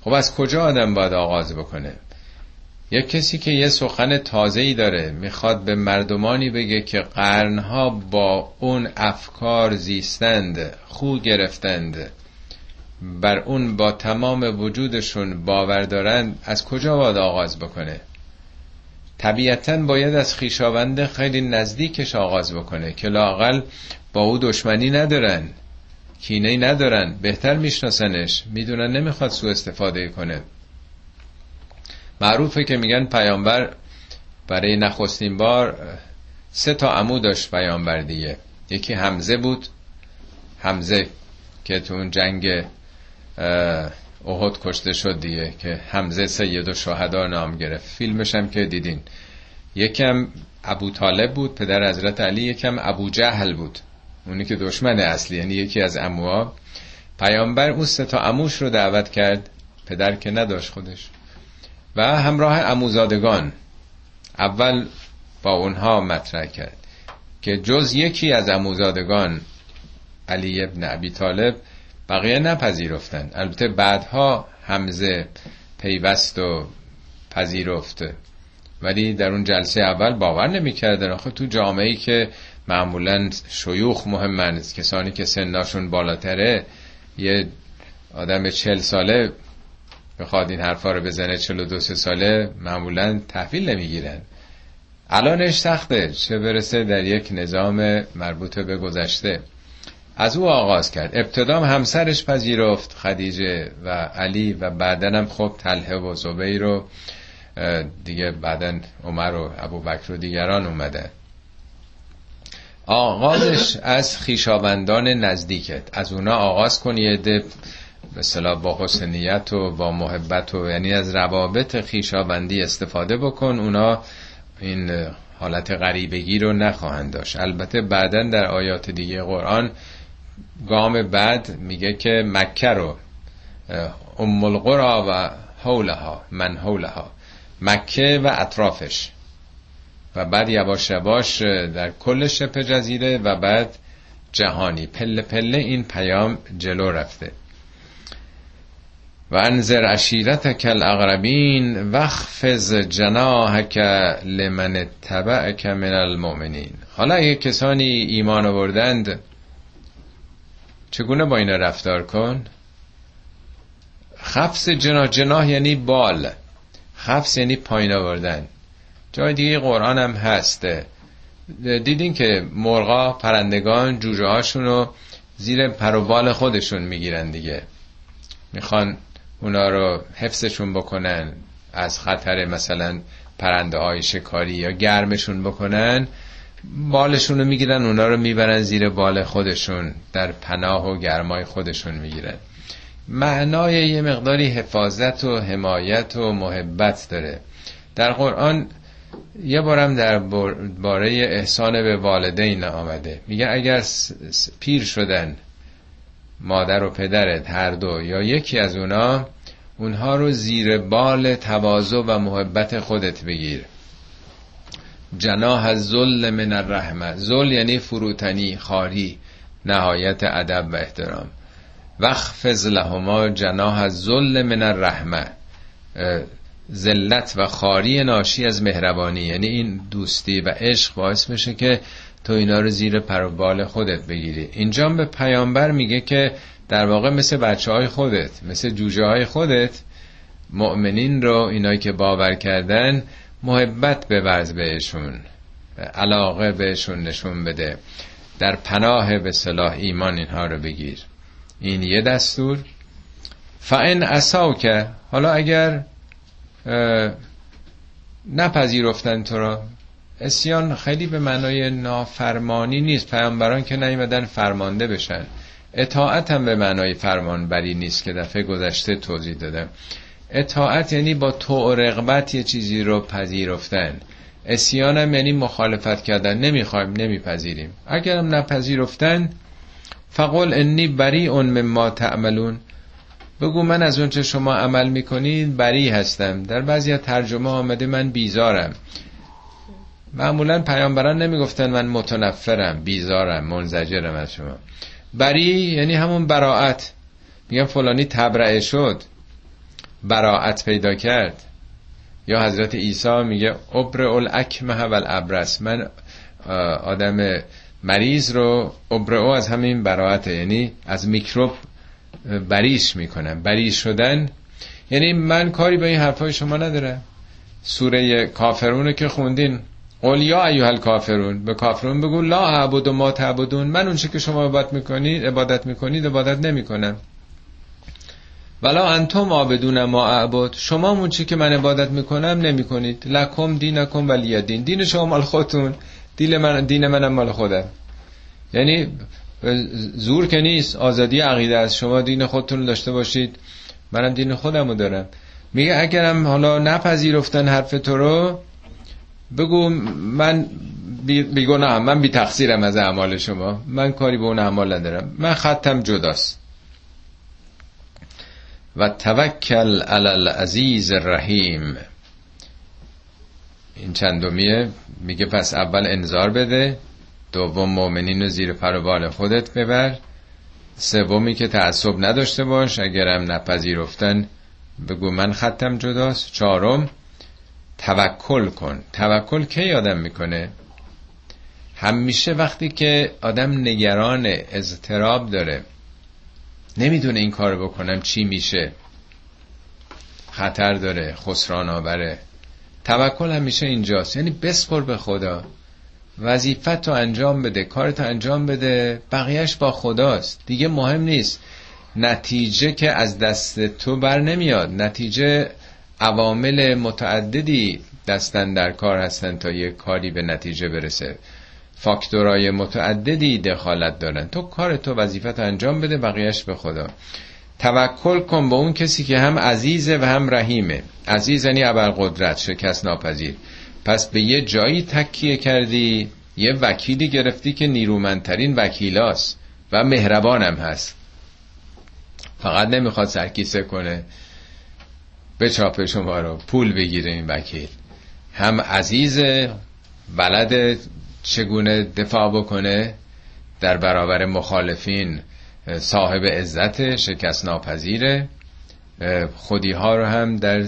خب از کجا آدم باید آغاز بکنه؟ یک کسی که یه سخن تازه‌ای داره میخواد به مردمانی بگه که قرنها با اون افکار زیستند، خو گرفتند، بر اون با تمام وجودشون باور دارند، از کجا باید آغاز بکنه؟ طبیعتاً باید از خویشاوند خیلی نزدیکش آغاز بکنه که لااقل با او دشمنی ندارن، کینه‌ای ندارن، بهتر میشناسنش، میدونن نمیخواد سوء استفاده کنه. معروفه که میگن پیامبر برای نخستین بار 3 تا عمو داشت. پیامبر دیگه یکی حمزه بود، حمزه که تو اون جنگ احد کشته شد دیگه، که حمزه سید الشهدا نام گرفت، فیلمش هم که دیدین. یکم ابو طالب بود، پدر حضرت علی، یکم ابو جهل بود، اونی که دشمن اصلی، یعنی یکی از عموها. پیامبر اون 3 تا عموش رو دعوت کرد، پدر که نداشت خودش، و همراه عموزادگان اول با اونها مطرح کرد که جز یکی از عموزادگان علی ابن ابی طالب بقیه نپذیرفتن. البته بعدها حمزه پیوست و پذیرفته، ولی در اون جلسه اول باور نمی کردن. آخه تو جامعه‌ای که معمولا شیوخ مهمن، کسانی که سنشون بالاتره، یه آدم 40 ساله بخواد این حرفا رو بزنه، 42-43 ساله، معمولا تحویل نمیگیرن. الانش سخته، چه برسه در یک نظام مربوط به گذشته. از او آغاز کرد. ابتدام همسرش پذیرفت، خدیجه و علی، و بعدن هم خب طلحه و زبیر و دیگه بعدن عمر و ابوبکر و دیگران اومدن. آغازش از خویشاوندان نزدیکت، از اونا آغاز کنی، یه به اصطلاح با حسنیت و با محبت، و یعنی از روابط خویشاوندی استفاده بکن، اونا این حالت غریبگی رو نخواهند داشت. البته بعدن در آیات دیگه قرآن گام بعد میگه که مکه رو، ام القرى و حولها، من حولها، مکه و اطرافش، و بعد یواش یواش در کل شبه جزیره و بعد جهانی، پله پله این پیام جلو رفته. و انذر عشیرتک الاقربین واخفض جناحک لمن اتبعک من المؤمنین. حالا اگه کسانی ایمان آوردند چگونه با اینا رفتار کن؟ خفض جناح، جناح یعنی بال، خفض یعنی پایین آوردن. جای دیگه قرآن هم هست، دیدین که مرغا، پرندگان جوجه هاشون رو زیر پر و بال خودشون میگیرن دیگه، میخوان اونا رو حفظشون بکنن از خطر مثلا پرنده های شکاری، یا گرمشون بکنن، بالشون رو میگیرن، اونا رو میبرن زیر بال خودشون، در پناه و گرمای خودشون میگیرن. معنای یه مقداری حفاظت و حمایت و محبت داره. در قرآن یه بارم در باره احسان به والدین آمده، میگه اگر پیر شدن مادر و پدرت هر دو یا یکی از اونا، اونها رو زیر بال تواضع و محبت خودت بگیر. جناح الذل من الرحمه، ذل یعنی فروتنی، خاری، نهایت ادب و احترام. واخفض لهما جناح الذل من الرحمه، ذلت و خاری ناشی از مهربانی، یعنی این دوستی و عشق باعث میشه که تو اینا رو زیر پر و بال خودت بگیری. اینجا به پیامبر میگه که در واقع مثل بچه‌های خودت، مثل جوجه‌های خودت، مؤمنین رو، اینایی که باور کردن، محبت بورز بهشون، علاقه بهشون نشون بده، در پناه به صلاح ایمان اینها رو بگیر. این یه دستور. فَإِنْ عَصَوْكَ، حالا اگر نپذیرفتن تو را، عصیان خیلی به معنای نافرمانی نیست، پیامبران که نیومدن فرمانده بشن، اطاعت هم به معنای فرمانبری نیست که دفعه گذشته توضیح دادم. اطاعت یعنی با طوع رغبت یه چیزی رو پذیرفتن، عصیان هم یعنی مخالفت کردن، نمیخوایم، نمیپذیریم. اگر هم نپذیرفتن، فقل انی بریء مما تعملون، بگو من از اون چه شما عمل میکنید بری هستم. در بعضی ترجمه آمده من بیزارم. معمولا پیامبران نمیگفتن من متنفرم، بیزارم، منزجرم از شما، بری یعنی همون براءت. میگن فلانی تبرئه شد، براءت پیدا کرد. یا حضرت عیسی میگه ابرئ الاکمه والابرص، من آدم مریض رو ابرئ از همین براءت، یعنی از میکروب بریش میکنم. بری شدن یعنی من کاری با این حرفای شما ندارم. سوره کافرون که خوندین، قل یا ایها الکافرون، به کافرون بگو لا اعبد ما تعبدون، من اون چه که شما عبادت میکنید عبادت نمیکنم. ولا انتم عابدون ما اعبد، شما اون چی که من عبادت میکنم نمیکنید. لکم دینکم ولی دین، دین شما مال خودتون، دین منم مال خودم. یعنی زور که نیست، آزادی عقیده است. شما دین خودتون داشته باشید، منم دین خودمو دارم. میگه اگرم حالا نپذیرفتن حرف تو رو، بگو من بیگناهم، من بی تقصیرم از اعمال شما، من کاری به اون اعمال ندارم، من خطم جداست. و توکل علی العزیز الرحیم، این چندمیه. میگه پس اول انذار بده، دوم مؤمنین رو زیر پر و بال خودت ببر، سومی که تعصب نداشته باش، اگرم نپذیرفتن بگو من خطم جداست، چهارم توکل کن. توکل کی آدم میکنه؟ همیشه وقتی که آدم نگران، اضطراب داره، نمیدونه این کارو بکنم چی میشه، خطر داره، خسران آوره، توکل همیشه اینجاست. یعنی بسپر به خدا، وظیفت رو انجام بده، کارت رو انجام بده، بقیهش با خداست، دیگه مهم نیست. نتیجه که از دست تو بر نمیاد، نتیجه عوامل متعددی دستن در کار هستن تا یک کاری به نتیجه برسه، فاکتورهای متعددی دخالت دارن. تو کار تو، وظیفت انجام بده، بقیهش به خدا. توکل کن با اون کسی که هم عزیزه و هم رحیمه. عزیز یعنی ابرقدرت، شکست ناپذیر. پس به یه جایی تکیه کردی، یه وکیلی گرفتی که نیرومندترین وکیلاست و مهربانم هست، فقط نمیخواد سرکیسه کنه به چاپ شما رو پول بگیره. این وکیل هم عزیزه، بلد چگونه دفاع بکنه در برابر مخالفین، صاحب عزت، شکست ناپذیره، خودیها رو هم در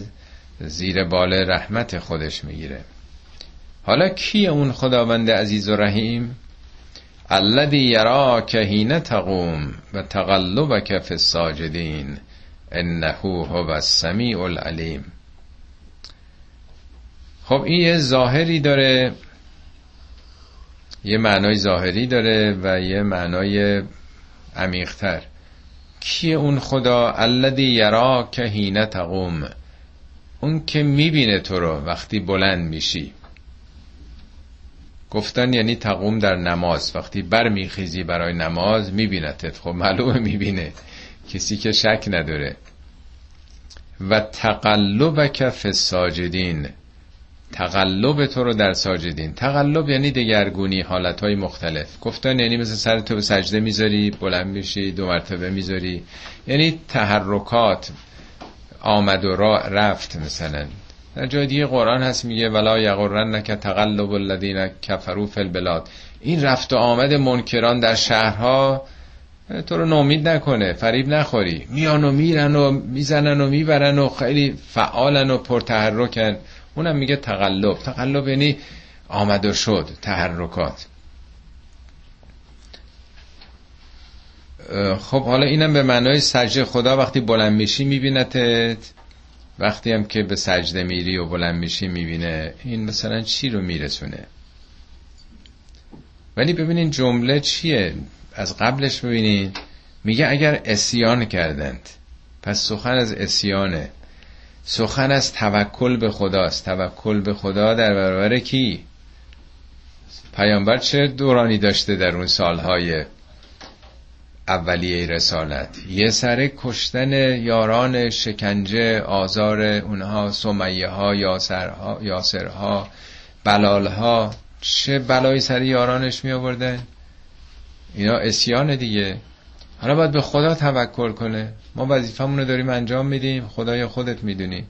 زیر بال رحمت خودش میگیره. حالا کی اون خداوند عزیز و رحیم؟ الذی یراک حین تقوم و تقلبک فی الساجدین انه هو السمیع العلیم. خب این یه ظاهری داره، یه معنای ظاهری داره و یه معنای عمیق‌تر. کیه اون خدا؟ الذی یراک حین تقوم، اون که میبینه تو رو وقتی بلند میشی. گفتن یعنی تقوم در نماز، وقتی برمیخیزی برای نماز میبینتت. خب معلومه میبینه، کسی که شک نداره. و تقلبک فی الساجدین، تقلب تو رو در ساجدین. تقلب یعنی دگرگونی، حالتهای مختلف. گفتن یعنی مثل سر تو سجده میذاری، بلند میشی، دو مرتبه میذاری، یعنی تحرکات، آمد و رفت. مثلا در جای دیگه قرآن هست میگه ولا یغرنک تقلب الذین کفروا فی البلاد، این رفت و آمد منکران در شهرها تو رو نومید نکنه، فریب نخوری. میان و میرن و میزنن و میبرن و خیلی فعالن و پرتحرکن. اونم میگه تقلب. تقلب یعنی آمد و شد، تحرکات. خب حالا اینم به معنای سجده. خدا وقتی بلند میشی میبینتت، وقتی هم که به سجده میری و بلند میشی میبینه. این مثلا چی رو میرسونه؟ ولی ببینین جمله چیه، از قبلش ببینید. میگه اگر عصیان کردند، پس سخن از عصیانه، سخن از توکل به خداست. توکل به خدا در برابر کی؟ پیامبر چه دورانی داشته در اون سالهای اولیه رسالت؟ یه سر کشتن یاران، شکنجه، آزار اونها، سمیه ها، یاسرها، بلالها، چه بلایی سر یارانش می آوردن. اینا عصیان دیگه. حالا باید به خدا توکل کنه، ما وظیفمون رو داریم انجام میدیم، خدای خودت میدونی.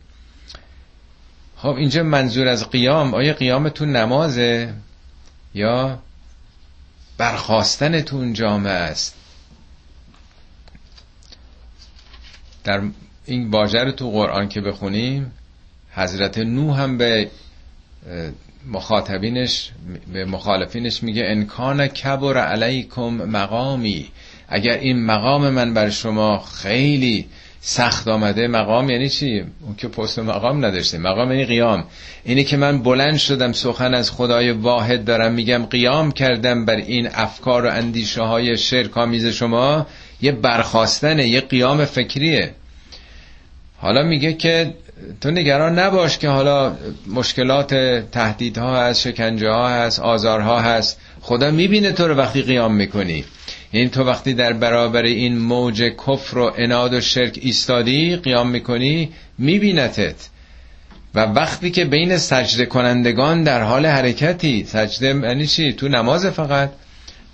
خب اینجا منظور از قیام، آیا قیامتون نمازه یا برخاستنتون جامعه است؟ در این واژه رو تو قرآن که بخونیم، حضرت نوح هم به مخاطبینش، به مخالفینش میگه ان کان کبر علیکم مقامی، اگر این مقام من بر شما خیلی سخت آمده. مقام یعنی چی؟ اون که پست مقام نداشته. مقام یعنی قیام. اینی که من بلند شدم سخن از خدای واحد دارم میگم، قیام کردم بر این افکار و اندیشه های شرک‌آمیز شما، یه برخاستنه، یه قیام فکریه. حالا میگه که تو نگران نباش که حالا مشکلات، تهدیدها هست، شکنجه ها هست، آزارها هست، خدا میبینه تو رو وقتی قیام میکنی. یعنی تو وقتی در برابر این موج کفر و عناد و شرک ایستادی، قیام میکنی، میبینتت. و وقتی که بین سجده کنندگان در حال حرکتی، سجده یعنی چی؟ تو نماز فقط.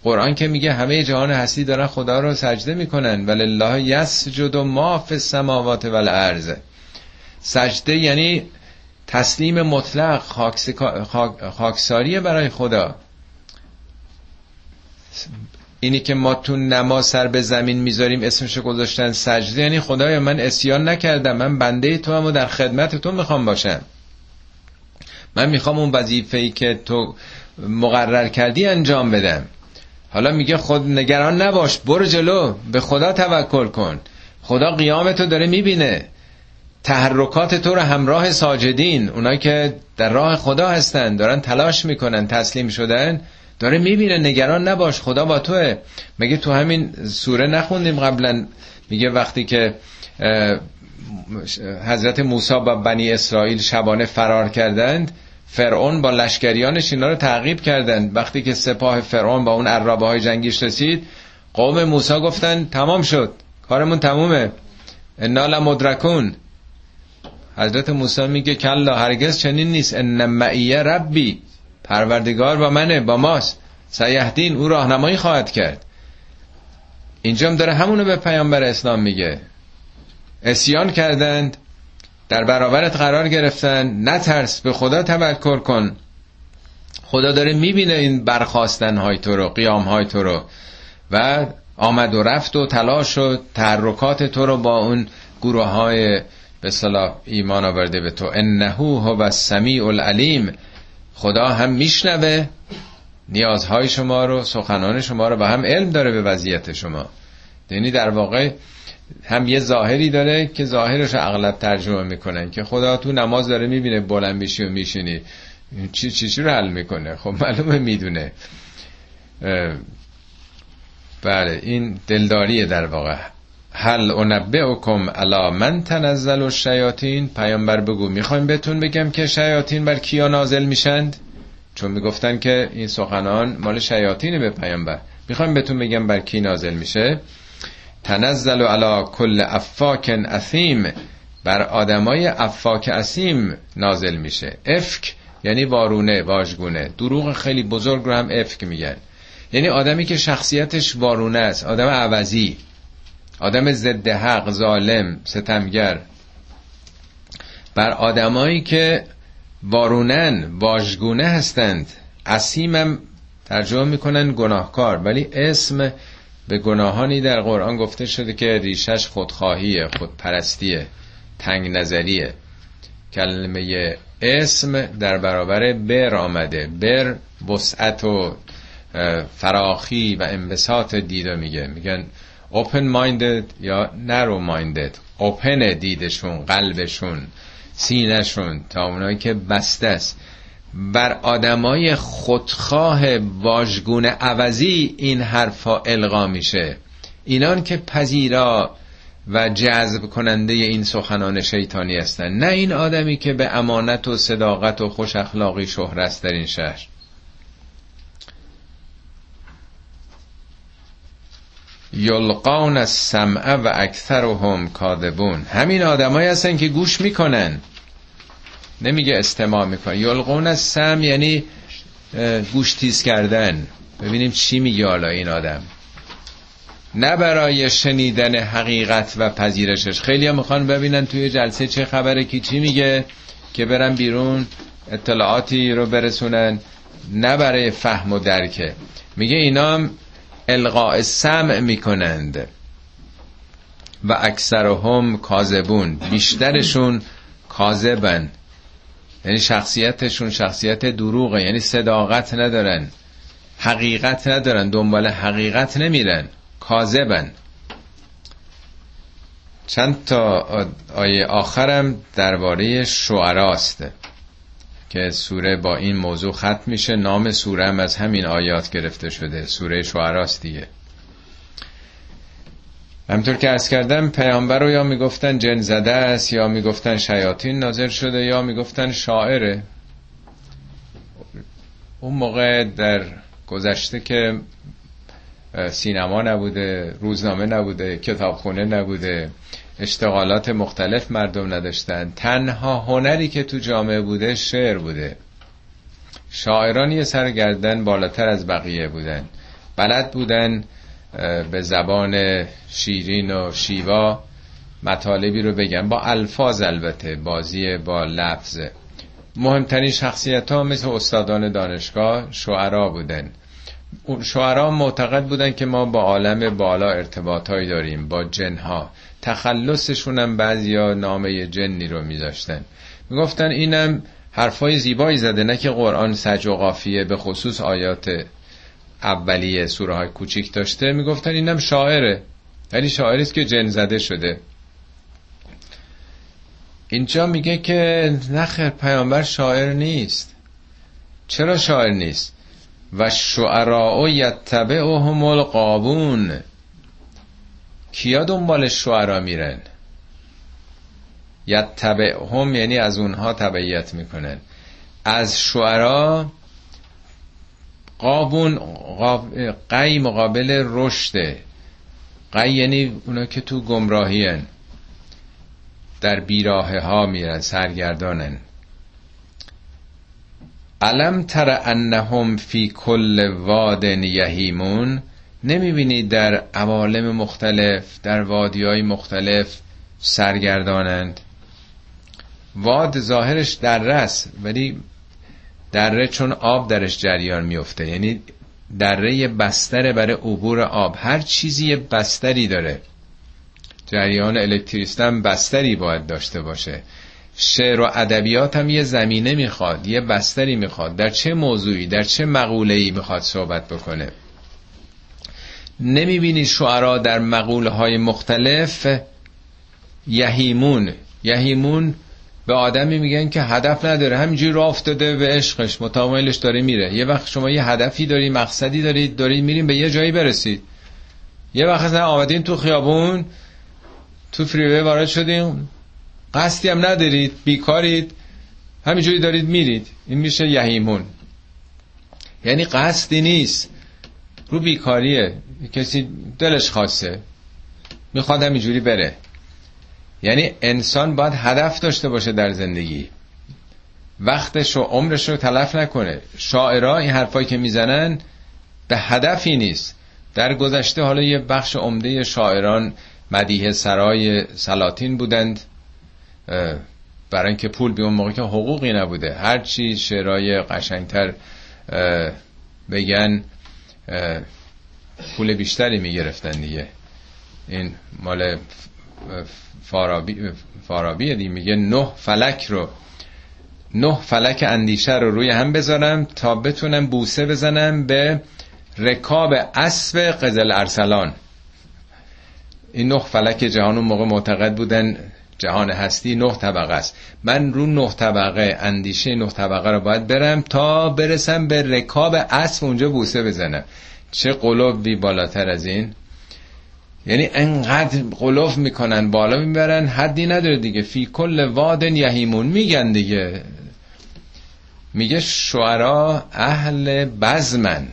قرآن که میگه همه جهان هستی دارن خدا رو سجده میکنن، ولله یسجد ما فی السماوات و الارض. سجده یعنی تسلیم مطلق، خاکساری برای خدا. اینی که ما تو نماز سر به زمین میذاریم اسمشو گذاشتن سجده، یعنی خدایا من عصیان نکردم، من بنده تو هم و در خدمت تو میخوام باشم، من میخوام اون وظیفه‌ای که تو مقرر کردی انجام بدم. حالا میگه خود نگران نباش، برو جلو، به خدا توکل کن، خدا قیامتو داره میبینه، تحرکات تو رو همراه ساجدین، اونایی که در راه خدا هستن، دارن تلاش میکنن، تسلیم شدن، داره میبینه، نگران نباش، خدا با توه. مگه تو همین سوره نخوندیم قبلا، میگه وقتی که حضرت موسی با بنی اسرائیل شبانه فرار کردند، فرعون با لشکریانش اینا رو تعقیب کردند. وقتی که سپاه فرعون با اون عرابه های جنگیش رسید، قوم موسی گفتن تمام شد، کارمون تمومه، انا لمدرکون. حضرت موسی میگه کلا، هرگز چنین نیست، ان معی ربی، پروردگار با منه، با ماست، سیهدین، او راهنمایی خواهد کرد. اینجا هم داره همونو به پیامبر اسلام میگه، عصیان کردند، در برابرت قرار گرفتن، نترس، به خدا توکل کن، خدا داره میبینه این برخاستن های تو رو، قیام های تو رو، و آمد و رفت و تلاش و تحرکات تو رو با اون گروه های به صلاح ایمان آورده به تو. انه هو السمیع العلیم، خدا هم میشنوه نیازهای شما رو، سخنان شما رو، و هم علم داره به وضعیت شما. یعنی در واقع هم یه ظاهری داره که ظاهرش اغلب ترجمه میکنن، که خدا تو نماز داره میبینه بلند میشی و میشینی، چی رو حل میکنه، خب معلومه میدونه. بله، این دلداریه در واقع. هل انبئکم علی من تنزل الشیاطین، پیامبر بگو میخوایم بهتون بگم که شیاطین بر کیا نازل میشند، چون میگفتن که این سخنان مال شیاطینه به پیامبر، میخوایم بهتون بگم بر کی نازل میشه. تنزل علی کل افاک اثیم، بر آدمای افاک اثیم نازل میشه. افک یعنی وارونه، واژگونه، دروغ خیلی بزرگ رو هم افک میگن، یعنی آدمی که شخصیتش وارونه است، آدم عوضی، آدم ضد حق، ظالم، ستمگر. بر آدمایی که وارونن، واژگونه هستند. اثیمم ترجمه میکنن گناهکار، ولی اسم به گناهانی در قرآن گفته شده که ریشش خودخواهیه، خودپرستیه، تنگ نظریه. کلمه اسم در برابر بر آمده، بر وسعت و فراخی و انبساط دیده، میگن open minded یا narrow minded، open دیدشون، قلبشون، سینهشون، تا اونایی که بسته است. بر آدمای خودخواه، واژگونه، عوضی این حرفا القا میشه، اینان که پذیرا و جذب کننده این سخنان شیطانی هستند، نه این آدمی که به امانت و صداقت و خوش اخلاقی شهره است در این شهر. یلقون السمع و اکثرهم کاذبون، همین آدمایی هستن که گوش میکنن، نمیگه استماع میکنن. یلقون السمع یعنی گوش تیز کردن. ببینیم چی میگه حالا این آدم، نه برای شنیدن حقیقت و پذیرشش. خیلی ها میخوان ببینن توی جلسه چه خبره، کی چی میگه، که برن بیرون اطلاعاتی رو برسونن، نه برای فهم و درکه. میگه اینا هم القاء سمع میکنند. و اکثرهم کاذبون، بیشترشون کاذبن، یعنی شخصیتشون شخصیت دروغه، یعنی صداقت ندارن، حقیقت ندارن، دنبال حقیقت نمیرن، کاذبن. چند تا آیه آخرم درباره شعراست که سوره با این موضوع ختم میشه. نام سوره هم از همین آیات گرفته شده، سوره شعراست دیگه. همطور که عرض کردم پیامبر رو یا میگفتن جن زده است، یا میگفتن شیاطین نازل شده، یا میگفتن شاعره. اون موقع در گذشته که سینما نبوده، روزنامه نبوده، کتابخونه نبوده، اشتغالات مختلف مردم نداشتن، تنها هنری که تو جامعه بوده شعر بوده. شاعران یه سرگردن بالاتر از بقیه بودن، بلد بودن به زبان شیرین و شیوا مطالبی رو بگن، با الفاظ، البته بازی با لفظ. مهمترین شخصیت ها مثل استادان دانشگاه شعرا بودن. شعرا معتقد بودن که ما با عالم بالا ارتباطایی داریم، با جنها. تخلصشون هم بعضیا نامه جنی رو میذاشتن، میگفتن اینم حرفای زیبایی زده، نه که قرآن سج و قافیه، به خصوص آیات اولیه سوره های کوچیک داشته، میگفتن اینم شاعره، یعنی شاعریست که جن زده شده. اینجا میگه که نخیر، پیامبر شاعر نیست. چرا شاعر نیست؟ و شعراء یتبعهم الغاوون، کیا دنبال شعرا میرن؟ یتبعهم یعنی از اونها تبعیت میکنن، از شعرا. قابون قی مقابل رشده، قی یعنی اونا که تو گمراهی هن، در بیراهه ها میرن، سرگردانن. علم تر انهم فی کل واد یهیمون، نمیبینی در عوالم مختلف، در وادی های مختلف سرگردانند. واد ظاهرش دره است، ولی دره چون آب درش جریان میفته، یعنی دره یه بستر برای عبور آب. هر چیزی یه بستری داره، جریان الکتریسیته هم بستری باید داشته باشه. شعر و ادبیات هم یه زمینه میخواد، یه بستری میخواد، در چه موضوعی، در چه مقوله‌ای میخواد صحبت بکنه. نمیبینی شعرا در مقوله‌های مختلف یهیمون. یهیمون به آدمی میگن که هدف نداره، همینجوری راه افتاده به عشقش، متمایلش داره میره. یه وقت شما یه هدفی داری، مقصدی دارید میریم به یه جایی برسید، یه وقت اصلا آمدین تو خیابون، تو فریوی وارد شدین، قصدی هم ندارید، بیکارید، همینجوری دارید میرید. این میشه یهیمون، یعنی قصدی نیست، رو بیکاریه، کسی دلش خواسته میخواد همینجوری بره. یعنی انسان باید هدف داشته باشه در زندگی، وقتش و عمرش رو تلف نکنه. شاعرها این حرفایی که میزنن به هدفی نیست. در گذشته حالا یه بخش عمده شاعران مدیحه سرای سلاطین بودند، برای اینکه پول به اون موقع که حقوقی نبوده، هر چی شعرای قشنگتر بگن پول بیشتری میگرفتن دیگه. این مال فارابی دی، میگه 9 فلک رو، 9 فلک اندیشه رو روی هم بذارم تا بتونم بوسه بزنم به رکاب اسب قزل ارسلان. این 9 فلک جهان اون موقع معتقد بودن جهان هستی 9 طبقه است، من رو 9 طبقه اندیشه 9 طبقه رو باید برم تا برسم به رکاب اسب، اونجا بوسه بزنم. چه قلوبی بالاتر از این؟ یعنی انقدر قلوف میکنن، بالا میبرن، حدی نداره دیگه. فی کل وادن یهیمون میگن دیگه. میگه شعرا اهل بزمن،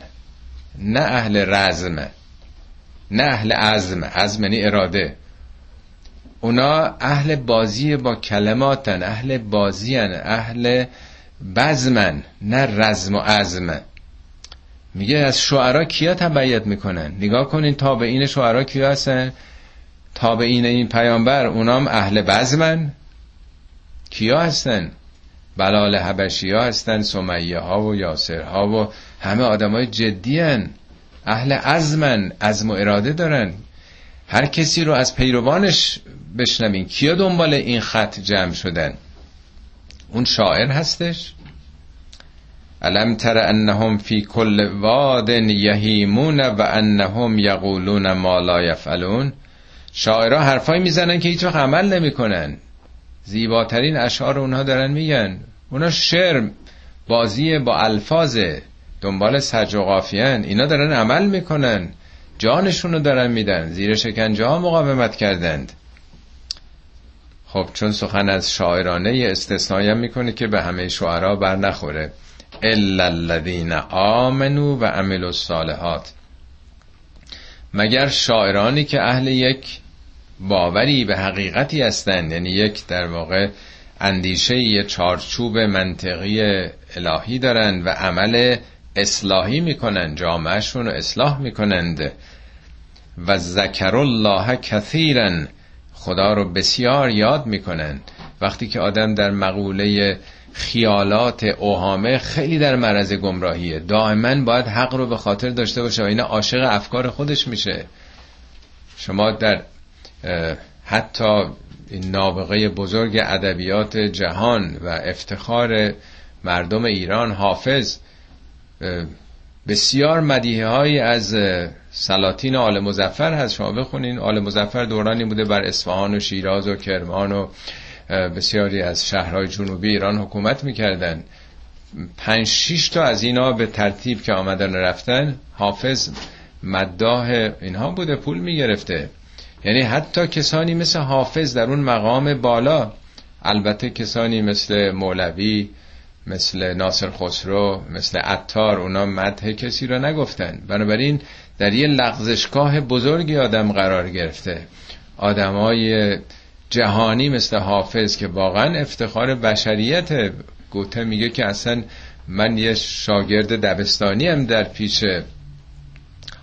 نه اهل رزم، نه اهل عزم. عزم یعنی اراده. اونا اهل بازی با کلماتن، اهل بازین، اهل بزمن، نه رزم و عزم. میگه از شعرا کیا تبعیت میکنن؟ نگاه کنین تابعین شعرا کیا هستن؟ تابعین این پیامبر، اونام اهل بزمن. کیا هستن؟ بلال حبشی ها هستن، سمیه ها و یاسر ها و همه آدم های جدی هن، اهل عزمن، عزم و اراده دارن. هر کسی رو از پیروانش بشنوین. کیا دنبال این خط جمع شدن؟ اون شاعر هستش. الم تر انهم فی کل واد یهیمون و انهم یقولون ما لا یفعلون. شاعرها حرفایی میزنن که هیچ وقت عمل نمیکنن. زیباترین اشعار اونها دارن میگن. اونا شعر بازی با الفاظ، دنبال سج و قافیه‌ان. اینا دارن عمل میکنن، جانشونو دارن میدن، زیر شکنجه ها مقاومت کردند. خب چون سخن از شاعرانه استثنایی میکنه که به همه شعرا بر نخوره. الا الذین آمنوا و عملوا الصالحات، مگر شاعرانی که اهل یک باوری به حقیقتی هستند، یعنی یک در واقع اندیشه، یه چارچوب منطقی الهی دارن و عمل اصلاحی میکنن، جامعهشون رو اصلاح میکنند. و ذکر الله کثیرا، خدا رو بسیار یاد میکنن. وقتی که آدم در مقوله خیالات اوهامه خیلی در مرز گمراهیه، دائما باید حق رو به خاطر داشته باشه و این عاشق افکار خودش میشه. شما در حتی نابغه بزرگ ادبیات جهان و افتخار مردم ایران، حافظ، بسیار مدیحه‌هایی از سلاطین آل مظفر هست. شما بخونین، آل مظفر دورانی بوده بر اصفهان و شیراز و کرمان و بسیاری از شهرهای جنوبی ایران حکومت میکردن. 5-6 تا از اینا به ترتیب که آمدن رفتن، حافظ مداح اینها بوده، پول میگرفته. یعنی حتی کسانی مثل حافظ در اون مقام بالا، البته کسانی مثل مولوی، مثل ناصرخسرو، مثل عطار، اونا مدح کسی را نگفتن. بنابراین در یه لغزشگاه بزرگی آدم قرار گرفته. آدمای جهانی مثل حافظ که واقعا افتخار بشریت. گوته میگه که اصلا من یه شاگرد دبستانی ام در پیش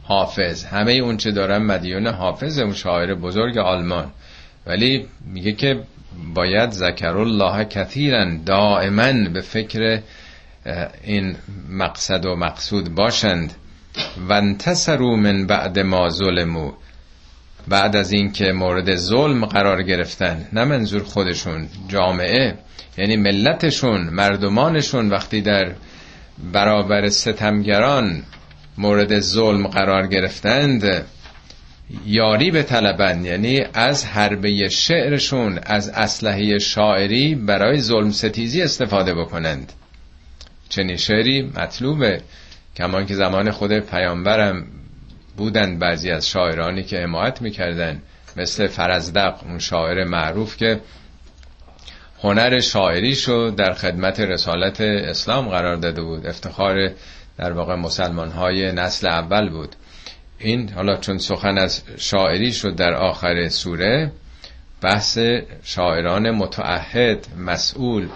حافظ، همه اون چه دارم مدیون حافظ، اون شاعر بزرگ آلمان. ولی میگه که باید ذکر الله کثیرا، دائما به فکر این مقصد و مقصود باشند. و انتصروا من بعد ما ظلموا، بعد از این که مورد ظلم قرار گرفتن، نه منظور خودشون، جامعه یعنی ملتشون، مردمانشون، وقتی در برابر ستمگران مورد ظلم قرار گرفتند، یاری به طلبند، یعنی از حربه شعرشون، از اسلحه شاعری برای ظلم ستیزی استفاده بکنند. چنین شعری مطلوبه. کمان که زمان خود پیامبرم بودند بعضی از شاعرانی که حمایت میکردن، مثل فرزدق، اون شاعر معروف که هنر شاعریشو در خدمت رسالت اسلام قرار داده بود، افتخار در واقع مسلمان های نسل اول بود. این حالا چون سخن از شاعری شد در آخر سوره، بحث شاعران متعهد، مسئول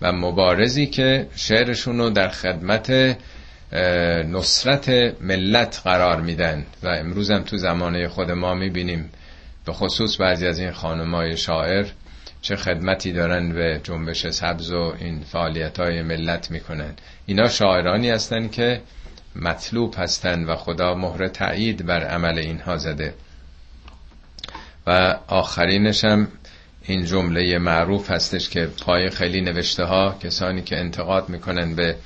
و مبارزی که شعرشونو در خدمت نصرت ملت قرار میدن و امروز هم تو زمانه خود ما میبینیم به خصوص بعضی از این خانمای شاعر چه خدمتی دارن به جنبش سبز و این فعالیت‌های ملت میکنن. اینا شاعرانی هستن که مطلوب هستن و خدا مهر تایید بر عمل اینها زده. و آخرینش هم این جمله معروف هستش که پای خیلی نوشته ها، کسانی که انتقاد میکنن به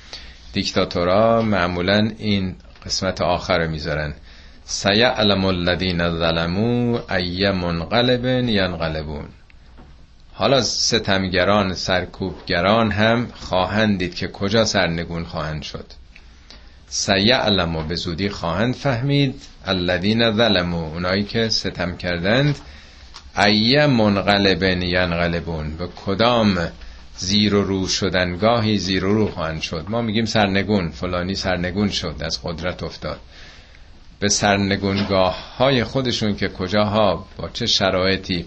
دیکتاتورا معمولا این قسمت آخر رو میذارن، سیعلم الذین ظلموا ای منقلب ینقلبون. حالا ستمگران، سرکوبگران هم خواهند دید که کجا سرنگون خواهند شد. سیعلم و به زودی خواهند فهمید، الذین ظلموا، اونایی که ستم کردند، ای منقلب ینقلبون، به کدام زیر و رو شدنگاهی زیر و رو خواهند شد. ما میگیم سرنگون، فلانی سرنگون شد، از قدرت افتاد. به سرنگونگاه های خودشون که کجاها، با چه شرایطی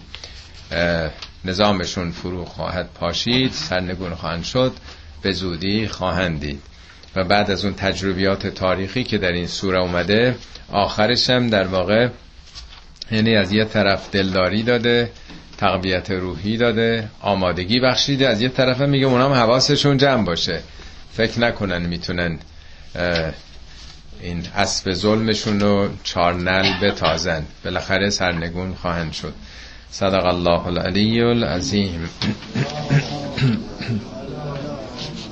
نظامشون فرو خواهد پاشید، سرنگون خواهند شد، به زودی خواهند دید. و بعد از اون تجربیات تاریخی که در این سوره اومده، آخرش هم در واقع یعنی از یه طرف دلداری داده، تقویت روحی داده، آمادگی بخشیده، از یه طرف هم میگه اونام حواسشون جمع باشه، فکر نکنن میتونن این اسب ظلمشون رو چارنل بتازند، بالاخره سرنگون خواهند شد. صدق الله العلی العظیم.